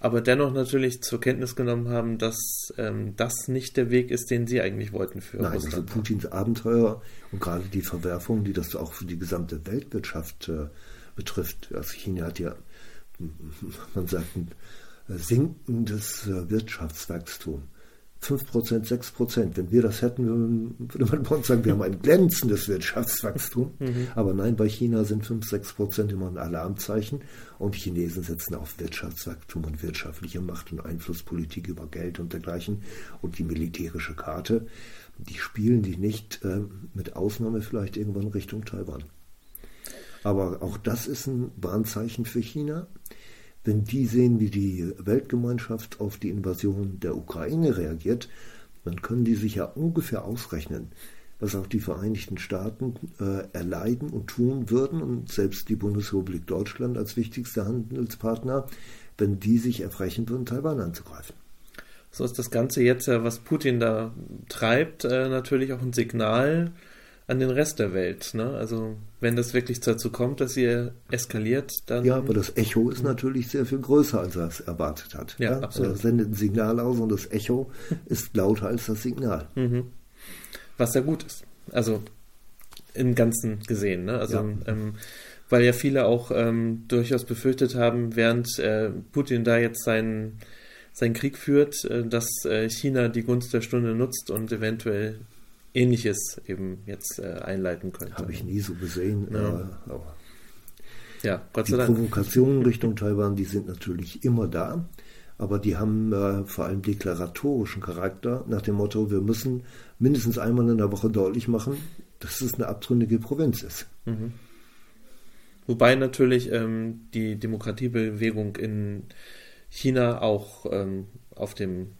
aber dennoch natürlich zur Kenntnis genommen haben, dass ähm, das nicht der Weg ist, den sie eigentlich wollten für Russland. Nein, also Putins Abenteuer und gerade die Verwerfungen, die das auch für die gesamte Weltwirtschaft äh, betrifft. Also China hat ja, man sagt, ein sinkendes Wirtschaftswachstum. fünf Prozent, sechs Prozent. Wenn wir das hätten, würde man bei uns sagen, wir haben ein glänzendes Wirtschaftswachstum. Mhm. Aber nein, bei China sind fünf, sechs Prozent immer ein Alarmzeichen. Und Chinesen setzen auf Wirtschaftswachstum und wirtschaftliche Macht und Einflusspolitik über Geld und dergleichen. Und die militärische Karte, die spielen die nicht, äh, mit Ausnahme vielleicht irgendwann Richtung Taiwan. Aber auch das ist ein Warnzeichen für China. Wenn die sehen, wie die Weltgemeinschaft auf die Invasion der Ukraine reagiert, dann können die sich ja ungefähr ausrechnen, was auch die Vereinigten Staaten äh, erleiden und tun würden und selbst die Bundesrepublik Deutschland als wichtigster Handelspartner, wenn die sich erfrechen würden, Taiwan anzugreifen. So ist das Ganze jetzt, was Putin da treibt, äh, natürlich auch ein Signal an den Rest der Welt, ne? Also wenn das wirklich dazu kommt, dass ihr eskaliert, dann... Ja, aber das Echo ist natürlich sehr viel größer, als er es erwartet hat. Ja, ja? absolut. Er sendet ein Signal aus und das Echo ist lauter als das Signal. Mhm. Was ja gut ist. Also im Ganzen gesehen, ne? Also ja. ähm, weil ja viele auch ähm, durchaus befürchtet haben, während äh, Putin da jetzt seinen, seinen Krieg führt, äh, dass äh, China die Gunst der Stunde nutzt und eventuell Ähnliches eben jetzt äh, einleiten könnte. Habe ich nie so gesehen. Ja, äh, aber ja, Gott sei Dank. Die Provokationen Richtung Taiwan, die sind natürlich immer da, aber die haben äh, vor allem deklaratorischen Charakter, nach dem Motto, wir müssen mindestens einmal in der Woche deutlich machen, dass es eine abtrünnige Provinz ist. Mhm. Wobei natürlich ähm, die Demokratiebewegung in China auch ähm, auf dem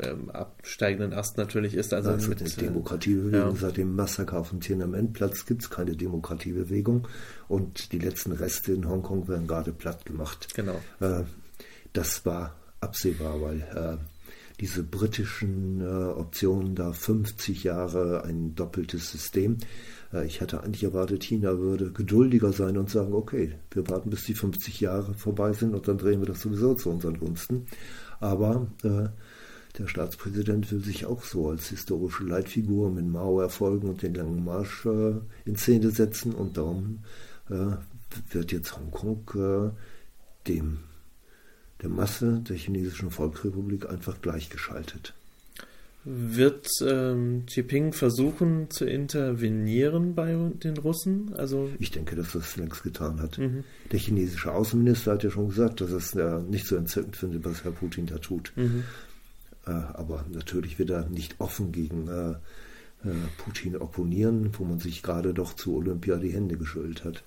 Ähm, absteigenden Ast natürlich ist. Also Nein, mit, eine Demokratiebewegung. Ja. Seit dem Massaker auf dem Tiananmen-Platz gibt es keine Demokratiebewegung und die letzten Reste in Hongkong werden gerade platt gemacht. Genau. Äh, das war absehbar, weil äh, diese britischen äh, Optionen da fünfzig Jahre ein doppeltes System. Äh, ich hatte eigentlich erwartet, China würde geduldiger sein und sagen, okay, wir warten, bis die fünfzig Jahre vorbei sind und dann drehen wir das sowieso zu unseren Gunsten. Aber äh, der Staatspräsident will sich auch so als historische Leitfigur mit Mao-Erfolgen und den langen Marsch äh, in Szene setzen, und darum äh, wird jetzt Hongkong äh, dem der Masse der chinesischen Volksrepublik einfach gleichgeschaltet. Wird ähm, Jinping versuchen zu intervenieren bei den Russen? Also ich denke, dass das längst getan hat. Mhm. Der chinesische Außenminister hat ja schon gesagt, dass es äh, nicht so entzückend findet, was Herr Putin da tut. Mhm. Äh, aber natürlich wird er nicht offen gegen äh, äh, Putin opponieren, wo man sich gerade doch zu Olympia die Hände geschüttelt hat.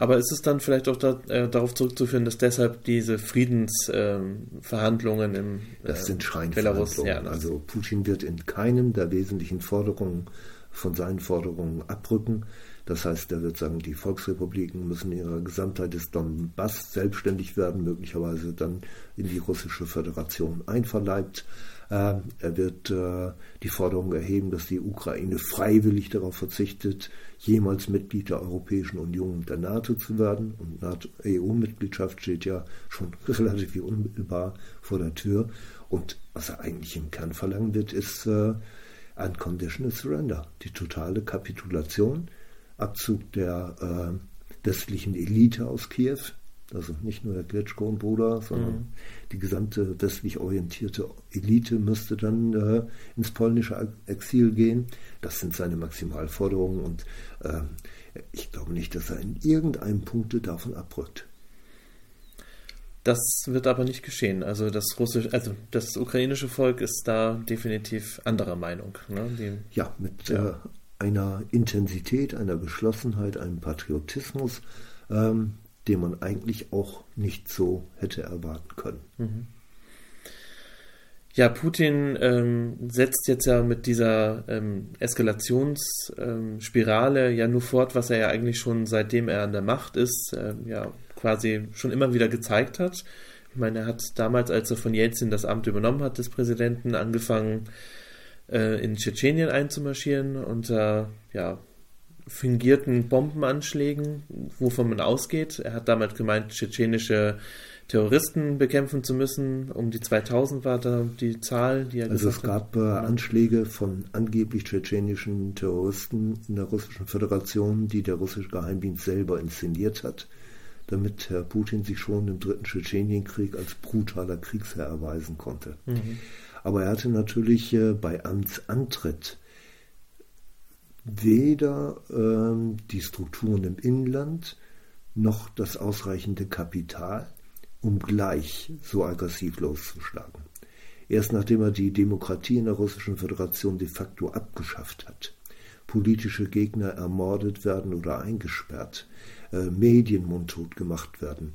Aber ist es dann vielleicht auch da, äh, darauf zurückzuführen, dass deshalb diese Friedensverhandlungen ähm, im äh, das sind Scheinverhandlungen. Ja, das also Putin wird in keinem der wesentlichen Forderungen von seinen Forderungen abrücken. Das heißt, er wird sagen, die Volksrepubliken müssen in ihrer Gesamtheit des Donbass selbstständig werden, möglicherweise dann in die Russische Föderation einverleibt. Äh, er wird äh, die Forderung erheben, dass die Ukraine freiwillig darauf verzichtet, jemals Mitglied der Europäischen Union und der NATO zu werden. Und E U-Mitgliedschaft steht ja schon relativ unmittelbar vor der Tür. Und was er eigentlich im Kern verlangen wird, ist äh, Unconditional Surrender, die totale Kapitulation, Abzug der äh, westlichen Elite aus Kiew, also nicht nur der Klitschko und Bruder, sondern mhm. die gesamte westlich orientierte Elite müsste dann äh, ins polnische Exil gehen. Das sind seine Maximalforderungen, und äh, ich glaube nicht, dass er in irgendeinem Punkt davon abrückt. Das wird aber nicht geschehen. Also das russische, also das ukrainische Volk ist da definitiv anderer Meinung. Ne? Die, ja, mit ja. Äh, einer Intensität, einer Geschlossenheit, einem Patriotismus, ähm, den man eigentlich auch nicht so hätte erwarten können. Mhm. Ja, Putin ähm, setzt jetzt ja mit dieser ähm, Eskalationsspirale ähm, ja nur fort, was er ja eigentlich schon, seitdem er an der Macht ist, ähm, ja quasi schon immer wieder gezeigt hat. Ich meine, er hat damals, als er von Jelzin das Amt übernommen hat, des Präsidenten, angefangen, äh, in Tschetschenien einzumarschieren unter, ja, fingierten Bombenanschlägen, wovon man ausgeht. Er hat damals gemeint, tschetschenische Terroristen bekämpfen zu müssen. Um die zweitausend war da die Zahl, die er also gesagt hat. Also es gab äh, Anschläge von angeblich tschetschenischen Terroristen in der Russischen Föderation, die der russische Geheimdienst selber inszeniert hat, damit Herr Putin sich schon im dritten Tschetschenienkrieg als brutaler Kriegsherr erweisen konnte. Mhm. Aber er hatte natürlich äh, bei Amtsantritt weder ähm, die Strukturen im Inland noch das ausreichende Kapital, um gleich so aggressiv loszuschlagen. Erst nachdem er die Demokratie in der Russischen Föderation de facto abgeschafft hat, politische Gegner ermordet werden oder eingesperrt, äh, Medien mundtot gemacht werden,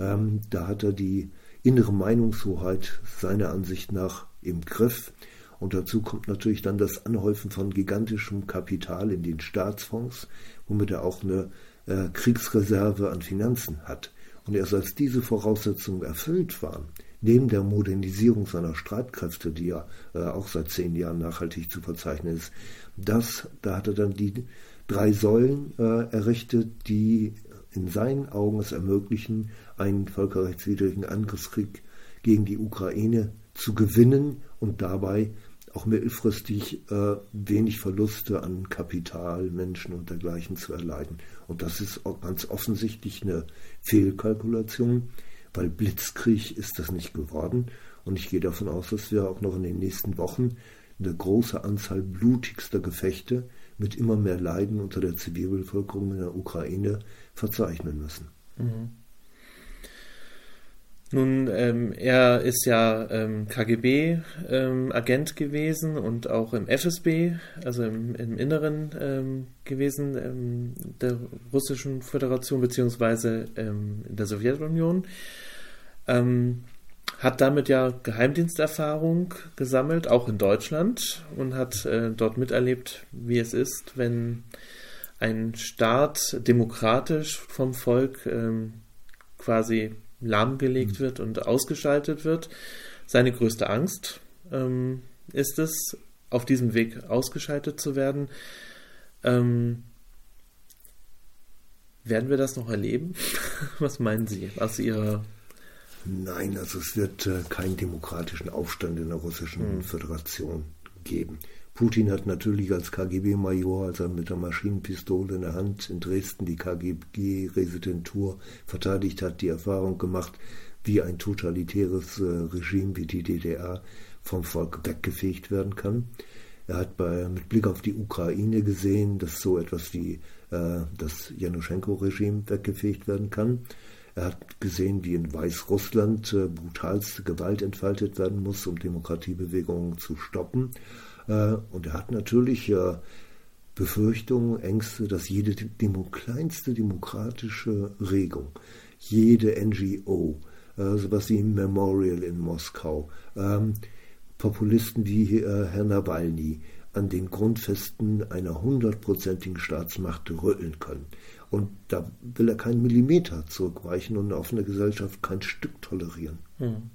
ähm, da hat er die innere Meinungshoheit seiner Ansicht nach im Griff. Und dazu kommt natürlich dann das Anhäufen von gigantischem Kapital in den Staatsfonds, womit er auch eine äh, Kriegsreserve an Finanzen hat. Und erst als diese Voraussetzungen erfüllt waren, neben der Modernisierung seiner Streitkräfte, die ja äh, auch seit zehn Jahren nachhaltig zu verzeichnen ist, das, da hat er dann die drei Säulen äh, errichtet, die in seinen Augen es ermöglichen, einen völkerrechtswidrigen Angriffskrieg gegen die Ukraine zu gewinnen und dabei auch mittelfristig äh, wenig Verluste an Kapital, Menschen und dergleichen zu erleiden. Und das ist auch ganz offensichtlich eine Fehlkalkulation, weil Blitzkrieg ist das nicht geworden. Und ich gehe davon aus, dass wir auch noch in den nächsten Wochen eine große Anzahl blutigster Gefechte mit immer mehr Leiden unter der Zivilbevölkerung in der Ukraine verzeichnen müssen. Mhm. Nun, ähm, er ist ja ähm, K G B-Agent ähm, gewesen und auch im F S B, also im, im Inneren ähm, gewesen, ähm, der Russischen Föderation beziehungsweise ähm, der Sowjetunion. Ähm, hat damit ja Geheimdiensterfahrung gesammelt, auch in Deutschland, und hat äh, dort miterlebt, wie es ist, wenn ein Staat demokratisch vom Volk ähm, quasi lahmgelegt wird und ausgeschaltet wird. Seine größte Angst ähm, ist es, auf diesem Weg ausgeschaltet zu werden. Ähm, werden wir das noch erleben? Was meinen Sie aus Ihrer... Nein, also es wird äh, keinen demokratischen Aufstand in der russischen mhm. Föderation geben. Putin hat natürlich als K G B-Major, als er mit der Maschinenpistole in der Hand in Dresden die K G B-Residentur verteidigt hat, die Erfahrung gemacht, wie ein totalitäres äh, Regime wie die D D R vom Volk weggefegt werden kann. Er hat bei, mit Blick auf die Ukraine gesehen, dass so etwas wie äh, das Januschenko-Regime weggefegt werden kann. Er hat gesehen, wie in Weißrussland äh, brutalste Gewalt entfaltet werden muss, um Demokratiebewegungen zu stoppen. Äh, und er hat natürlich äh, Befürchtungen, Ängste, dass jede demo, kleinste demokratische Regung, jede N G O, äh, sowas wie Memorial in Moskau, äh, Populisten wie äh, Herr Nawalny an den Grundfesten einer hundertprozentigen Staatsmacht rütteln können. Und da will er keinen Millimeter zurückweichen und eine offene Gesellschaft kein Stück tolerieren. Hm.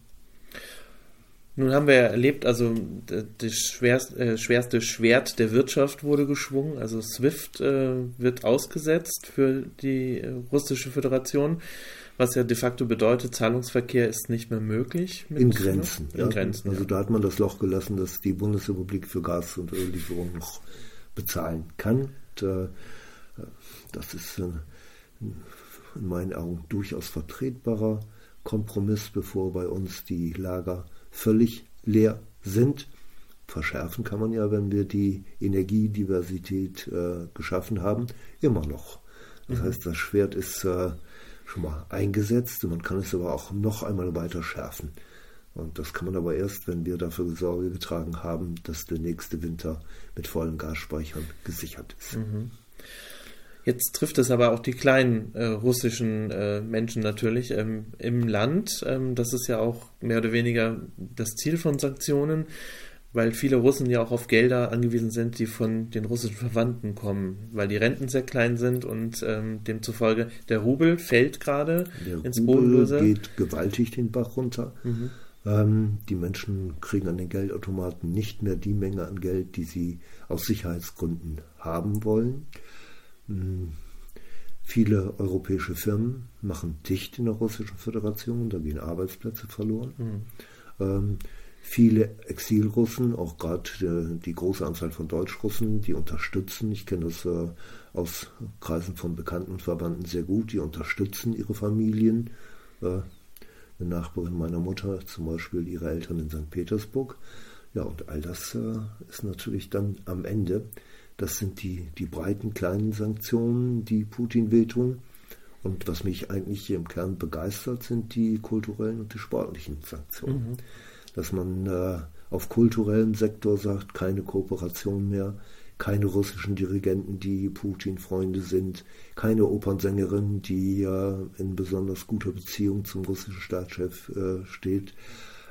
Nun haben wir ja erlebt, also das schwerste, äh, schwerste Schwert der Wirtschaft wurde geschwungen, also SWIFT äh, wird ausgesetzt für die äh, russische Föderation, was ja de facto bedeutet, Zahlungsverkehr ist nicht mehr möglich. Mit, in Grenzen. Ne? In ja. Grenzen. Also ja. Da hat man das Loch gelassen, dass die Bundesrepublik für Gas- und Öllieferungen noch bezahlen kann. Und, äh, das ist in meinen Augen durchaus vertretbarer Kompromiss, bevor bei uns die Lager völlig leer sind. Verschärfen kann man ja, wenn wir die Energiediversität äh, geschaffen haben, immer noch. Das mhm. heißt, das Schwert ist äh, schon mal eingesetzt, man kann es aber auch noch einmal weiter schärfen. Und das kann man aber erst, wenn wir dafür Sorge getragen haben, dass der nächste Winter mit vollen Gasspeichern gesichert ist. Mhm. Jetzt trifft es aber auch die kleinen äh, russischen äh, Menschen natürlich ähm, im Land. Ähm, das ist ja auch mehr oder weniger das Ziel von Sanktionen, weil viele Russen ja auch auf Gelder angewiesen sind, die von den russischen Verwandten kommen, weil die Renten sehr klein sind und ähm, demzufolge der Rubel fällt gerade ins Bodenlose. Der Rubel geht gewaltig den Bach runter. Mhm. Ähm, die Menschen kriegen an den Geldautomaten nicht mehr die Menge an Geld, die sie aus Sicherheitsgründen haben wollen. Viele europäische Firmen machen dicht in der Russischen Föderation, da gehen Arbeitsplätze verloren. Mhm. Ähm, viele Exilrussen, auch gerade die, die große Anzahl von Deutschrussen, die unterstützen, ich kenne das äh, aus Kreisen von Bekannten und Verwandten sehr gut, die unterstützen ihre Familien. Äh, eine Nachbarin meiner Mutter, zum Beispiel ihre Eltern in Sankt Petersburg. Ja, und all das äh, ist natürlich dann am Ende. Das sind die, die breiten, kleinen Sanktionen, die Putin wehtun. Und was mich eigentlich hier im Kern begeistert, sind die kulturellen und die sportlichen Sanktionen. Mhm. Dass man äh, auf kulturellem Sektor sagt, keine Kooperation mehr, keine russischen Dirigenten, die Putin-Freunde sind, keine Opernsängerinnen, die äh, in besonders guter Beziehung zum russischen Staatschef äh, steht.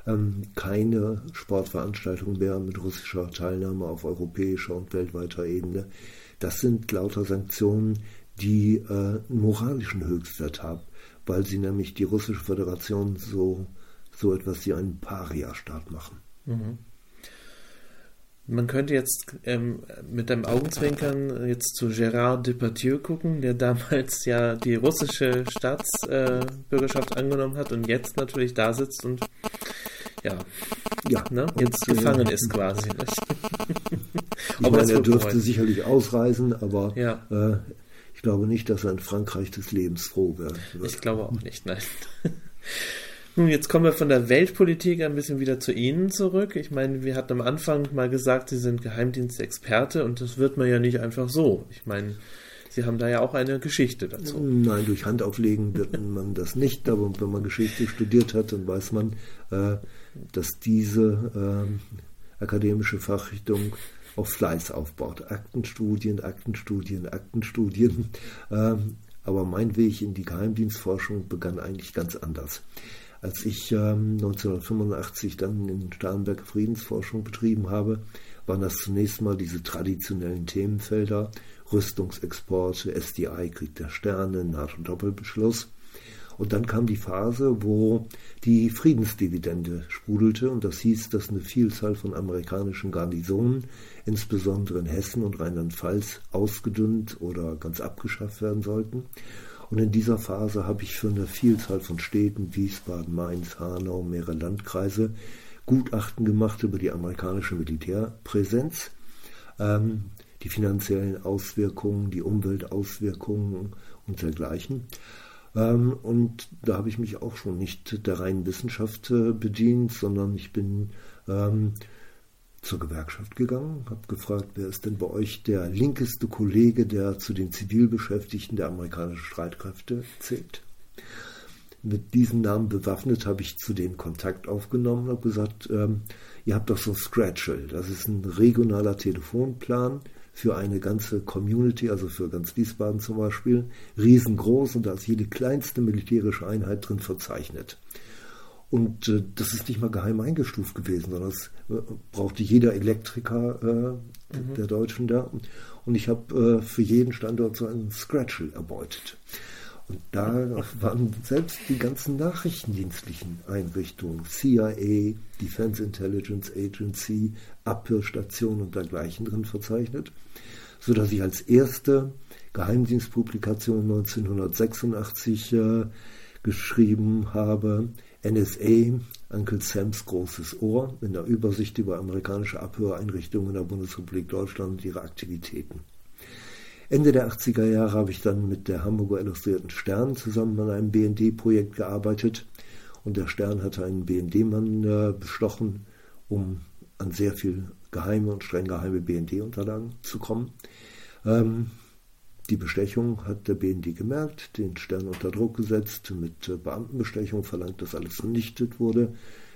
Ähm, keine Sportveranstaltung mehr mit russischer Teilnahme auf europäischer und weltweiter Ebene. Das sind lauter Sanktionen, die äh, einen moralischen Höchstwert haben, weil sie nämlich die russische Föderation so, so etwas wie einen Paria-Staat machen. Mhm. Man könnte jetzt ähm, mit einem Augenzwinkern jetzt zu Gérard Depardieu gucken, der damals ja die russische Staatsbürgerschaft äh, angenommen hat und jetzt natürlich da sitzt und ja, ja ne, jetzt und, gefangen äh, ist quasi. Ich meine, er dürfte freuen. sicherlich ausreisen, aber ja. äh, ich glaube nicht, dass er in Frankreich des Lebens froh wird. Ich glaube auch nicht, nein. Nun, jetzt kommen wir von der Weltpolitik ein bisschen wieder zu Ihnen zurück. Ich meine, wir hatten am Anfang mal gesagt, Sie sind Geheimdienstexperte und das wird man ja nicht einfach so. Ich meine, Sie haben da ja auch eine Geschichte dazu. Nein, durch Handauflegen wird man das nicht, aber wenn man Geschichte studiert hat, dann weiß man, äh, dass diese äh, akademische Fachrichtung auf Fleiß aufbaut. Aktenstudien, Aktenstudien, Aktenstudien. Äh, aber mein Weg in die Geheimdienstforschung begann eigentlich ganz anders. Als ich ähm, neunzehnhundertfünfundachtzig dann in Starnberg Friedensforschung betrieben habe, waren das zunächst mal diese traditionellen Themenfelder, Rüstungsexporte, S D I, Krieg der Sterne, NATO-Doppelbeschluss. Und dann kam die Phase, wo die Friedensdividende sprudelte, und das hieß, dass eine Vielzahl von amerikanischen Garnisonen, insbesondere in Hessen und Rheinland-Pfalz, ausgedünnt oder ganz abgeschafft werden sollten. Und in dieser Phase habe ich für eine Vielzahl von Städten, Wiesbaden, Mainz, Hanau, mehrere Landkreise, Gutachten gemacht über die amerikanische Militärpräsenz, ähm, die finanziellen Auswirkungen, die Umweltauswirkungen und dergleichen. Ähm, und da habe ich mich auch schon nicht der reinen Wissenschaft äh, bedient, sondern ich bin ähm, zur Gewerkschaft gegangen, habe gefragt, wer ist denn bei euch der linkeste Kollege, der zu den Zivilbeschäftigten der amerikanischen Streitkräfte zählt. Mit diesem Namen bewaffnet habe ich zu dem Kontakt aufgenommen und habe gesagt, ähm, ihr habt doch so Scratchel, das ist ein regionaler Telefonplan für eine ganze Community, also für ganz Wiesbaden zum Beispiel, riesengroß, und da ist jede kleinste militärische Einheit drin verzeichnet. Und äh, das ist nicht mal geheim eingestuft gewesen, sondern das äh, brauchte jeder Elektriker äh, mhm. der Deutschen da. Und ich habe äh, für jeden Standort so einen Scratchel erbeutet. Und da waren selbst die ganzen nachrichtendienstlichen Einrichtungen, C I A, Defense Intelligence Agency, Abhörstation und dergleichen drin verzeichnet, sodass ich als erste Geheimdienstpublikation neunzehnhundertsechsundachtzig äh, geschrieben habe, N S A, Uncle Sams großes Ohr, in der Übersicht über amerikanische Abhöreinrichtungen in der Bundesrepublik Deutschland und ihre Aktivitäten. Ende der achtziger Jahre habe ich dann mit der Hamburger Illustrierten Stern zusammen an einem B N D-Projekt gearbeitet, und der Stern hatte einen B N D-Mann äh, bestochen, um an sehr viel geheime und streng geheime B N D-Unterlagen zu kommen. Ähm, Die Bestechung hat der B N D gemerkt, den Stern unter Druck gesetzt, mit Beamtenbestechung verlangt, dass alles vernichtet wurde.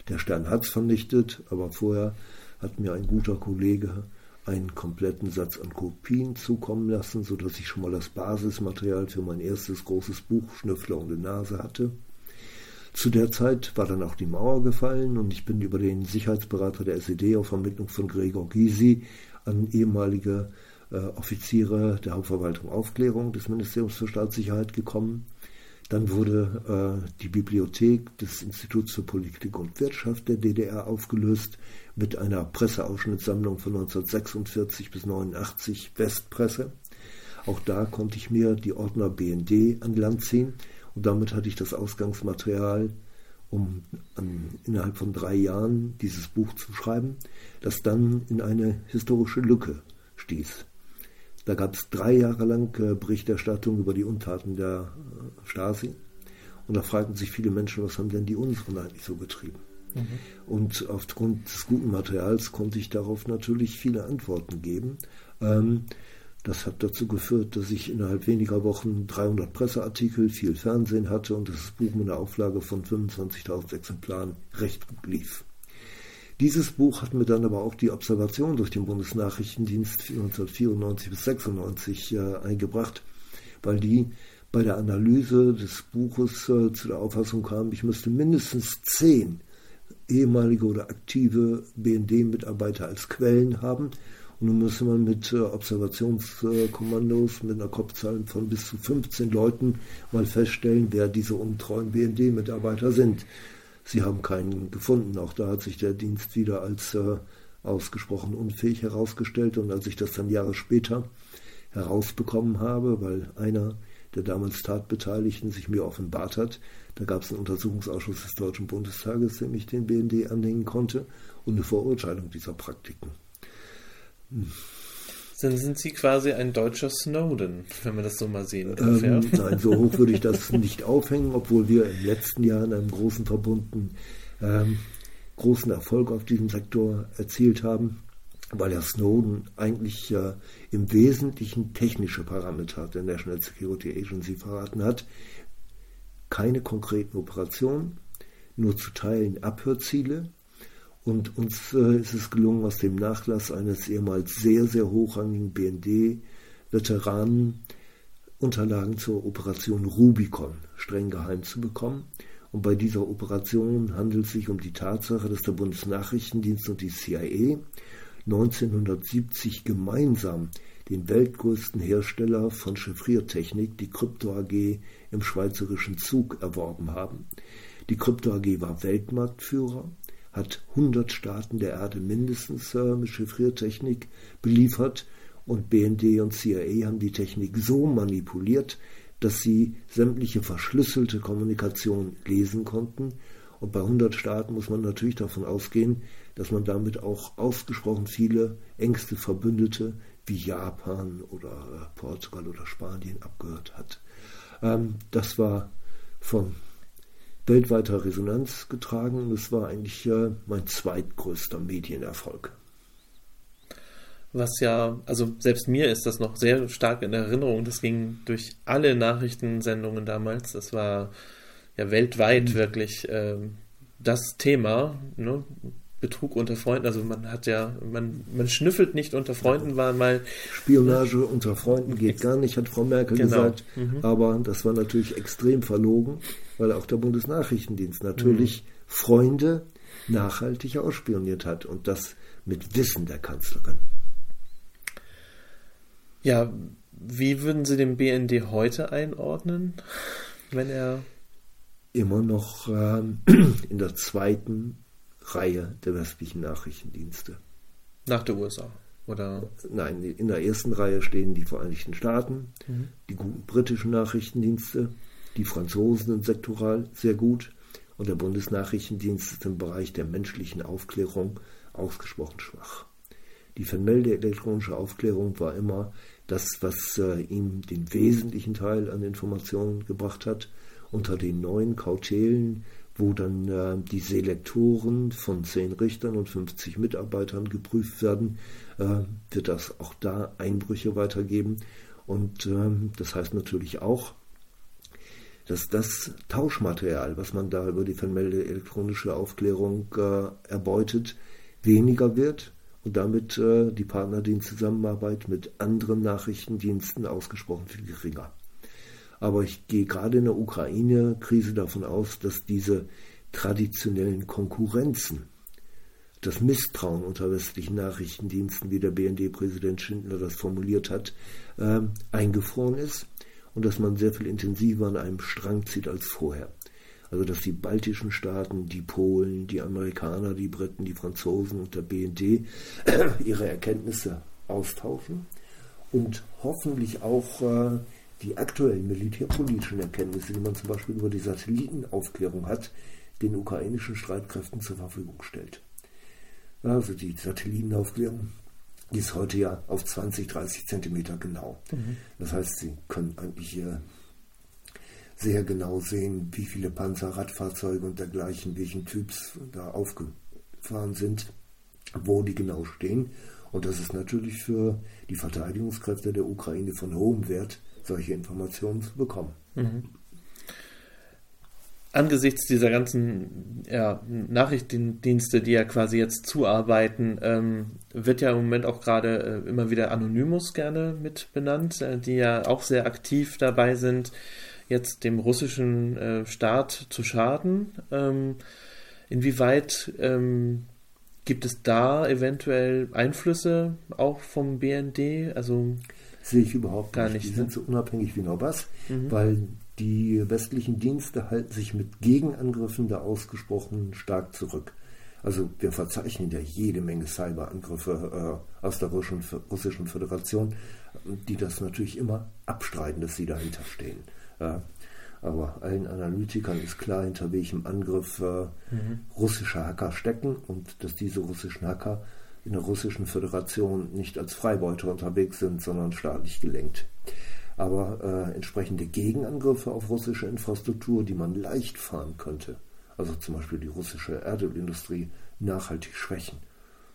Der Stern hat es vernichtet, aber vorher hat mir ein guter Kollege einen kompletten Satz an Kopien zukommen lassen, sodass ich schon mal das Basismaterial für mein erstes großes Buch Schnüffler um die Nase hatte. Zu der Zeit war dann auch die Mauer gefallen, und ich bin über den Sicherheitsberater der S E D auf Vermittlung von Gregor Gysi an ehemalige Offiziere der Hauptverwaltung Aufklärung des Ministeriums für Staatssicherheit gekommen. Dann wurde äh, die Bibliothek des Instituts für Politik und Wirtschaft der D D R aufgelöst mit einer Presseausschnittsammlung von neunzehnhundertsechsundvierzig bis neunzehnhundertneunundachtzig, Westpresse. Auch da konnte ich mir die Ordner B N D an Land ziehen, und damit hatte ich das Ausgangsmaterial, um an, innerhalb von drei Jahren dieses Buch zu schreiben, das dann in eine historische Lücke stieß. Da gab es drei Jahre lang Berichterstattung über die Untaten der Stasi. Und da fragten sich viele Menschen, was haben denn die Unseren eigentlich so getrieben? Mhm. Und aufgrund des guten Materials konnte ich darauf natürlich viele Antworten geben. Das hat dazu geführt, dass ich innerhalb weniger Wochen dreihundert Presseartikel, viel Fernsehen hatte und das Buch mit einer Auflage von fünfundzwanzigtausend Exemplaren recht gut lief. Dieses Buch hat mir dann aber auch die Observation durch den Bundesnachrichtendienst neunzehnhundertvierundneunzig bis sechsundneunzig äh, eingebracht, weil die bei der Analyse des Buches äh, zu der Auffassung kam, ich müsste mindestens zehn ehemalige oder aktive B N D-Mitarbeiter als Quellen haben. Und nun müsste man mit äh, Observationskommandos mit einer Kopfzahl von bis zu fünfzehn Leuten mal feststellen, wer diese untreuen B N D-Mitarbeiter sind. Sie haben keinen gefunden. Auch da hat sich der Dienst wieder als äh, ausgesprochen unfähig herausgestellt. Und als ich das dann Jahre später herausbekommen habe, weil einer der damals Tatbeteiligten sich mir offenbart hat, da gab es einen Untersuchungsausschuss des Deutschen Bundestages, dem ich den B N D anhängen konnte, und eine Verurteilung dieser Praktiken. Hm. Dann sind Sie quasi ein deutscher Snowden, wenn man das so mal sehen darf. Ähm, ja. Nein, so hoch würde ich das nicht aufhängen, obwohl wir im letzten Jahr in einem großen Verbunden ähm, großen Erfolg auf diesem Sektor erzielt haben, weil ja Snowden eigentlich äh, im Wesentlichen technische Parameter der National Security Agency verraten hat. Keine konkreten Operationen, nur zu Teilen Abhörziele. Und uns äh, ist es gelungen, aus dem Nachlass eines ehemals sehr, sehr hochrangigen B N D-Veteranen Unterlagen zur Operation Rubicon streng geheim zu bekommen. Und bei dieser Operation handelt es sich um die Tatsache, dass der Bundesnachrichtendienst und die C I A neunzehnhundertsiebzig gemeinsam den weltgrößten Hersteller von Chiffriertechnik, die Crypto A G, im schweizerischen Zug erworben haben. Die Crypto A G war Weltmarktführer, hat hundert Staaten der Erde mindestens mit Chiffriertechnik beliefert und B N D und C I A haben die Technik so manipuliert, dass sie sämtliche verschlüsselte Kommunikation lesen konnten. Und bei hundert Staaten muss man natürlich davon ausgehen, dass man damit auch ausgesprochen viele engste Verbündete wie Japan oder Portugal oder Spanien abgehört hat. Das war von weltweiter Resonanz getragen und es war eigentlich mein zweitgrößter Medienerfolg. Was ja, also selbst mir ist das noch sehr stark in Erinnerung, das ging durch alle Nachrichtensendungen damals, das war ja weltweit mhm. wirklich äh, das Thema, ne? Betrug unter Freunden, also man hat ja, man, man schnüffelt nicht unter Freunden, war mal... Spionage ne? unter Freunden geht gar nicht, hat Frau Merkel genau. gesagt, mhm. aber das war natürlich extrem verlogen, weil auch der Bundesnachrichtendienst natürlich mhm. Freunde nachhaltig ausspioniert hat und das mit Wissen der Kanzlerin. Ja, wie würden Sie den B N D heute einordnen, wenn er... Immer noch äh, in der zweiten Reihe der westlichen Nachrichtendienste. Nach der U S A? Oder? Nein, in der ersten Reihe stehen die Vereinigten Staaten, mhm. die guten britischen Nachrichtendienste, die Franzosen sind sektoral sehr gut und der Bundesnachrichtendienst ist im Bereich der menschlichen Aufklärung ausgesprochen schwach. Die vermeldete elektronische Aufklärung war immer das, was äh, ihm den wesentlichen Teil an Informationen gebracht hat, unter den neuen Kautelen, wo dann äh, die Selektoren von zehn Richtern und fünfzig Mitarbeitern geprüft werden, äh, wird das auch da Einbrüche weitergeben. Und äh, das heißt natürlich auch, dass das Tauschmaterial, was man da über die vermeldete elektronische Aufklärung äh, erbeutet, weniger wird. Und damit äh, die Partnerdienstzusammenarbeit mit anderen Nachrichtendiensten ausgesprochen viel geringer. Aber ich gehe gerade in der Ukraine-Krise davon aus, dass diese traditionellen Konkurrenzen, das Misstrauen unter westlichen Nachrichtendiensten, wie der B N D-Präsident Schindler das formuliert hat, äh, eingefroren ist und dass man sehr viel intensiver an einem Strang zieht als vorher. Also dass die baltischen Staaten, die Polen, die Amerikaner, die Briten, die Franzosen und der B N D ihre Erkenntnisse austauschen und hoffentlich auch äh, die aktuellen militärpolitischen Erkenntnisse, die man zum Beispiel über die Satellitenaufklärung hat, den ukrainischen Streitkräften zur Verfügung stellt. Also die Satellitenaufklärung die ist heute ja auf zwanzig, dreißig Zentimeter genau. Mhm. Das heißt, sie können eigentlich... Äh, sehr genau sehen, wie viele Panzer, Radfahrzeuge und dergleichen, welchen Typs da aufgefahren sind, wo die genau stehen. Und das ist natürlich für die Verteidigungskräfte der Ukraine von hohem Wert, solche Informationen zu bekommen. Mhm. Angesichts dieser ganzen ja, Nachrichtendienste, die ja quasi jetzt zuarbeiten, ähm, wird ja im Moment auch gerade äh, immer wieder Anonymous gerne mit benannt, äh, die ja auch sehr aktiv dabei sind, jetzt dem russischen äh, Staat zu schaden. Ähm, inwieweit ähm, gibt es da eventuell Einflüsse auch vom B N D? Also sehe ich überhaupt gar nicht. nicht die ne? sind so unabhängig wie noch was, mhm. weil die westlichen Dienste halten sich mit Gegenangriffen da ausgesprochen stark zurück. Also wir verzeichnen ja jede Menge Cyberangriffe äh, aus der russischen, russischen Föderation, die das natürlich immer abstreiten, dass sie dahinter stehen. Ja, aber allen Analytikern ist klar, hinter welchem Angriff äh, mhm. russische Hacker stecken und dass diese russischen Hacker in der russischen Föderation nicht als Freibeuter unterwegs sind, sondern staatlich gelenkt. Aber äh, entsprechende Gegenangriffe auf russische Infrastruktur, die man leicht fahren könnte, also zum Beispiel die russische Erdölindustrie, nachhaltig schwächen,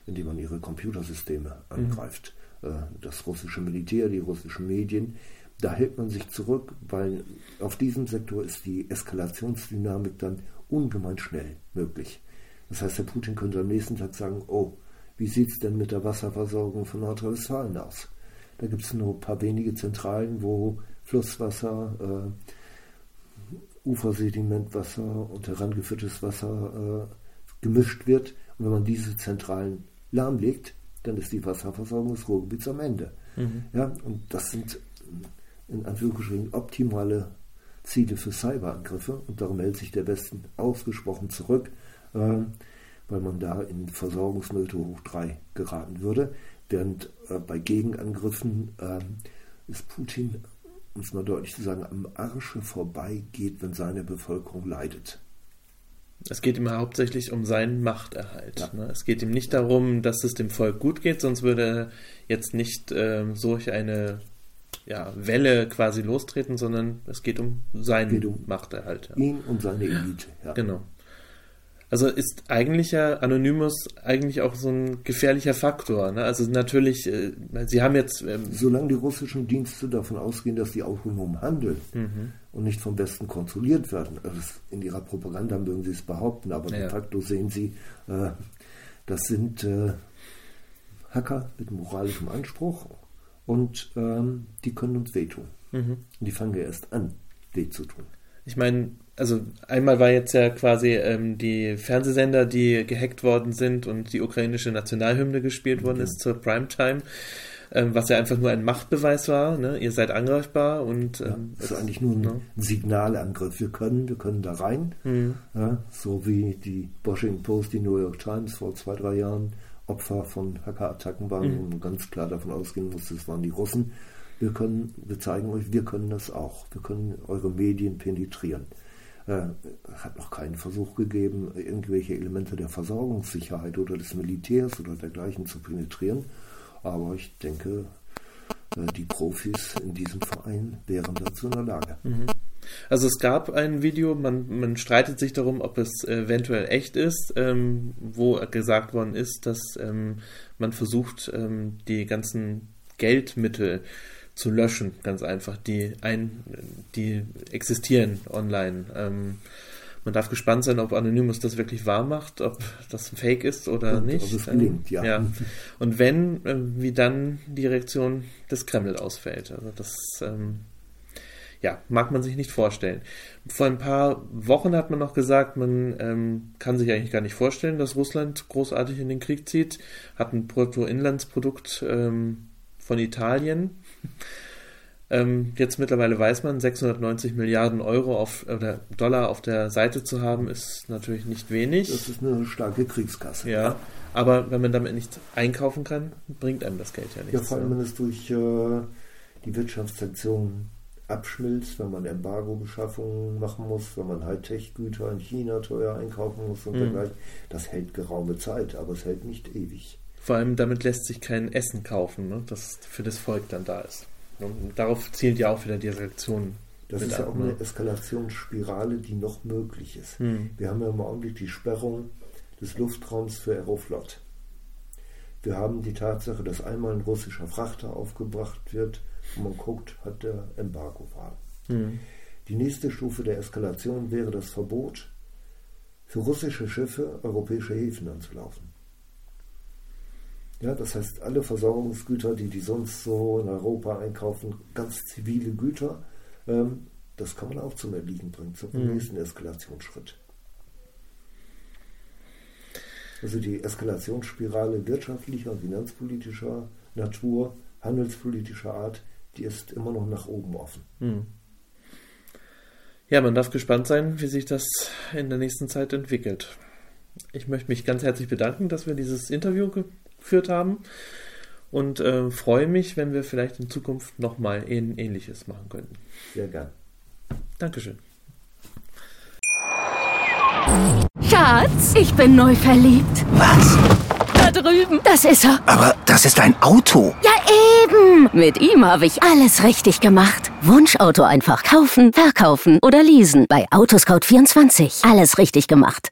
indem man ihre Computersysteme angreift. Mhm. Äh, das russische Militär, die russischen Medien, da hält man sich zurück, weil auf diesem Sektor ist die Eskalationsdynamik dann ungemein schnell möglich. Das heißt, Herr Putin könnte am nächsten Tag sagen, oh, wie sieht es denn mit der Wasserversorgung von Nordrhein-Westfalen aus? Da gibt es nur ein paar wenige Zentralen, wo Flusswasser, äh, Ufersedimentwasser und herangeführtes Wasser äh, gemischt wird. Und wenn man diese Zentralen lahmlegt, dann ist die Wasserversorgung des Ruhrgebiets am Ende. Mhm. Ja, und das sind in Anführungsstrichen optimale Ziele für Cyberangriffe, und darum hält sich der Westen ausgesprochen zurück, äh, weil man da in Versorgungsnöte hoch drei geraten würde. Während äh, bei Gegenangriffen äh, ist Putin, um es mal deutlich zu sagen, am Arsche vorbeigeht, wenn seine Bevölkerung leidet. Es geht ihm hauptsächlich um seinen Machterhalt. Ja. Ne? Es geht ihm nicht darum, dass es dem Volk gut geht, sonst würde er jetzt nicht ähm, solch eine ja, Welle quasi lostreten, sondern es geht um seinen geht um Machterhalt. Ja. Ihn und seine Elite. Ja. Genau. Also ist eigentlich ja Anonymous eigentlich auch so ein gefährlicher Faktor. Ne? Also natürlich, äh, sie haben jetzt... Ähm, Solange die russischen Dienste davon ausgehen, dass sie autonom handeln mhm. und nicht vom Westen kontrolliert werden. Also in ihrer Propaganda mögen sie es behaupten, aber ja. de facto sehen sie, äh, das sind äh, Hacker mit moralischem Anspruch und ähm, die können uns wehtun. Mhm. Und die fangen ja erst an, weh zu tun. Ich meine... Also einmal war jetzt ja quasi ähm, die Fernsehsender, die gehackt worden sind und die ukrainische Nationalhymne gespielt worden okay. ist zur Primetime, ähm, was ja einfach nur ein Machtbeweis war. Ne? Ihr seid angreifbar und... Ähm, ja, ist es, eigentlich nur ein ne? Signalangriff. Wir können, wir können da rein. Mhm. Ja, so wie die Washington Post, die New York Times vor zwei, drei Jahren Opfer von Hackerattacken waren mhm. und ganz klar davon ausgehen musste, es waren die Russen. Wir können, wir zeigen euch, wir können das auch. Wir können eure Medien penetrieren. Hat noch keinen Versuch gegeben, irgendwelche Elemente der Versorgungssicherheit oder des Militärs oder dergleichen zu penetrieren. Aber ich denke, die Profis in diesem Verein wären dazu in der Lage. Also es gab ein Video, man, man streitet sich darum, ob es eventuell echt ist, ähm, wo gesagt worden ist, dass ähm, man versucht, ähm, die ganzen Geldmittel zu löschen, ganz einfach, die ein, die existieren online. Ähm, man darf gespannt sein, ob Anonymous das wirklich wahr macht, ob das ein Fake ist oder und, nicht. Ob es gelingt, ja. ja. Und wenn, äh, wie dann die Reaktion des Kreml ausfällt. Also das ähm, ja, mag man sich nicht vorstellen. Vor ein paar Wochen hat man noch gesagt, man ähm, kann sich eigentlich gar nicht vorstellen, dass Russland großartig in den Krieg zieht, hat ein Bruttoinlandsprodukt ähm, von Italien. Ähm, jetzt mittlerweile weiß man, sechshundertneunzig Milliarden Euro auf, oder Dollar auf der Seite zu haben, ist natürlich nicht wenig. Das ist eine starke Kriegskasse. Ja, aber wenn man damit nichts einkaufen kann, bringt einem das Geld ja nichts. Ja, vor allem, wenn es durch äh, die Wirtschaftssanktionen abschmilzt, wenn man Embargo-Beschaffungen machen muss, wenn man Hightech-Güter in China teuer einkaufen muss und mhm. dergleichen. Das hält geraume Zeit, aber es hält nicht ewig. Vor allem, damit lässt sich kein Essen kaufen, ne, das für das Volk dann da ist. Und darauf zielt ja auch wieder die Reaktion. Das ist ab, ja auch ne? eine Eskalationsspirale, die noch möglich ist. Hm. Wir haben ja im Augenblick die Sperrung des Luftraums für Aeroflot. Wir haben die Tatsache, dass einmal ein russischer Frachter aufgebracht wird und man guckt, hat der Embargo war. Hm. Die nächste Stufe der Eskalation wäre das Verbot, für russische Schiffe europäische Häfen anzulaufen. Ja, das heißt, alle Versorgungsgüter, die die sonst so in Europa einkaufen, ganz zivile Güter, ähm, das kann man auch zum Erliegen bringen, zum mhm. nächsten Eskalationsschritt. Also die Eskalationsspirale wirtschaftlicher und finanzpolitischer Natur, handelspolitischer Art, die ist immer noch nach oben offen. Mhm. Ja, man darf gespannt sein, wie sich das in der nächsten Zeit entwickelt. Ich möchte mich ganz herzlich bedanken, dass wir dieses Interview ge- geführt haben und äh, freue mich, wenn wir vielleicht in Zukunft nochmal ein Ähnliches machen könnten. Sehr gern. Dankeschön. Schatz, ich bin neu verliebt. Was? Da drüben. Das ist er. Aber das ist ein Auto. Ja eben. Mit ihm habe ich alles richtig gemacht. Wunschauto einfach kaufen, verkaufen oder leasen. Bei Autoscout vierundzwanzig. Alles richtig gemacht.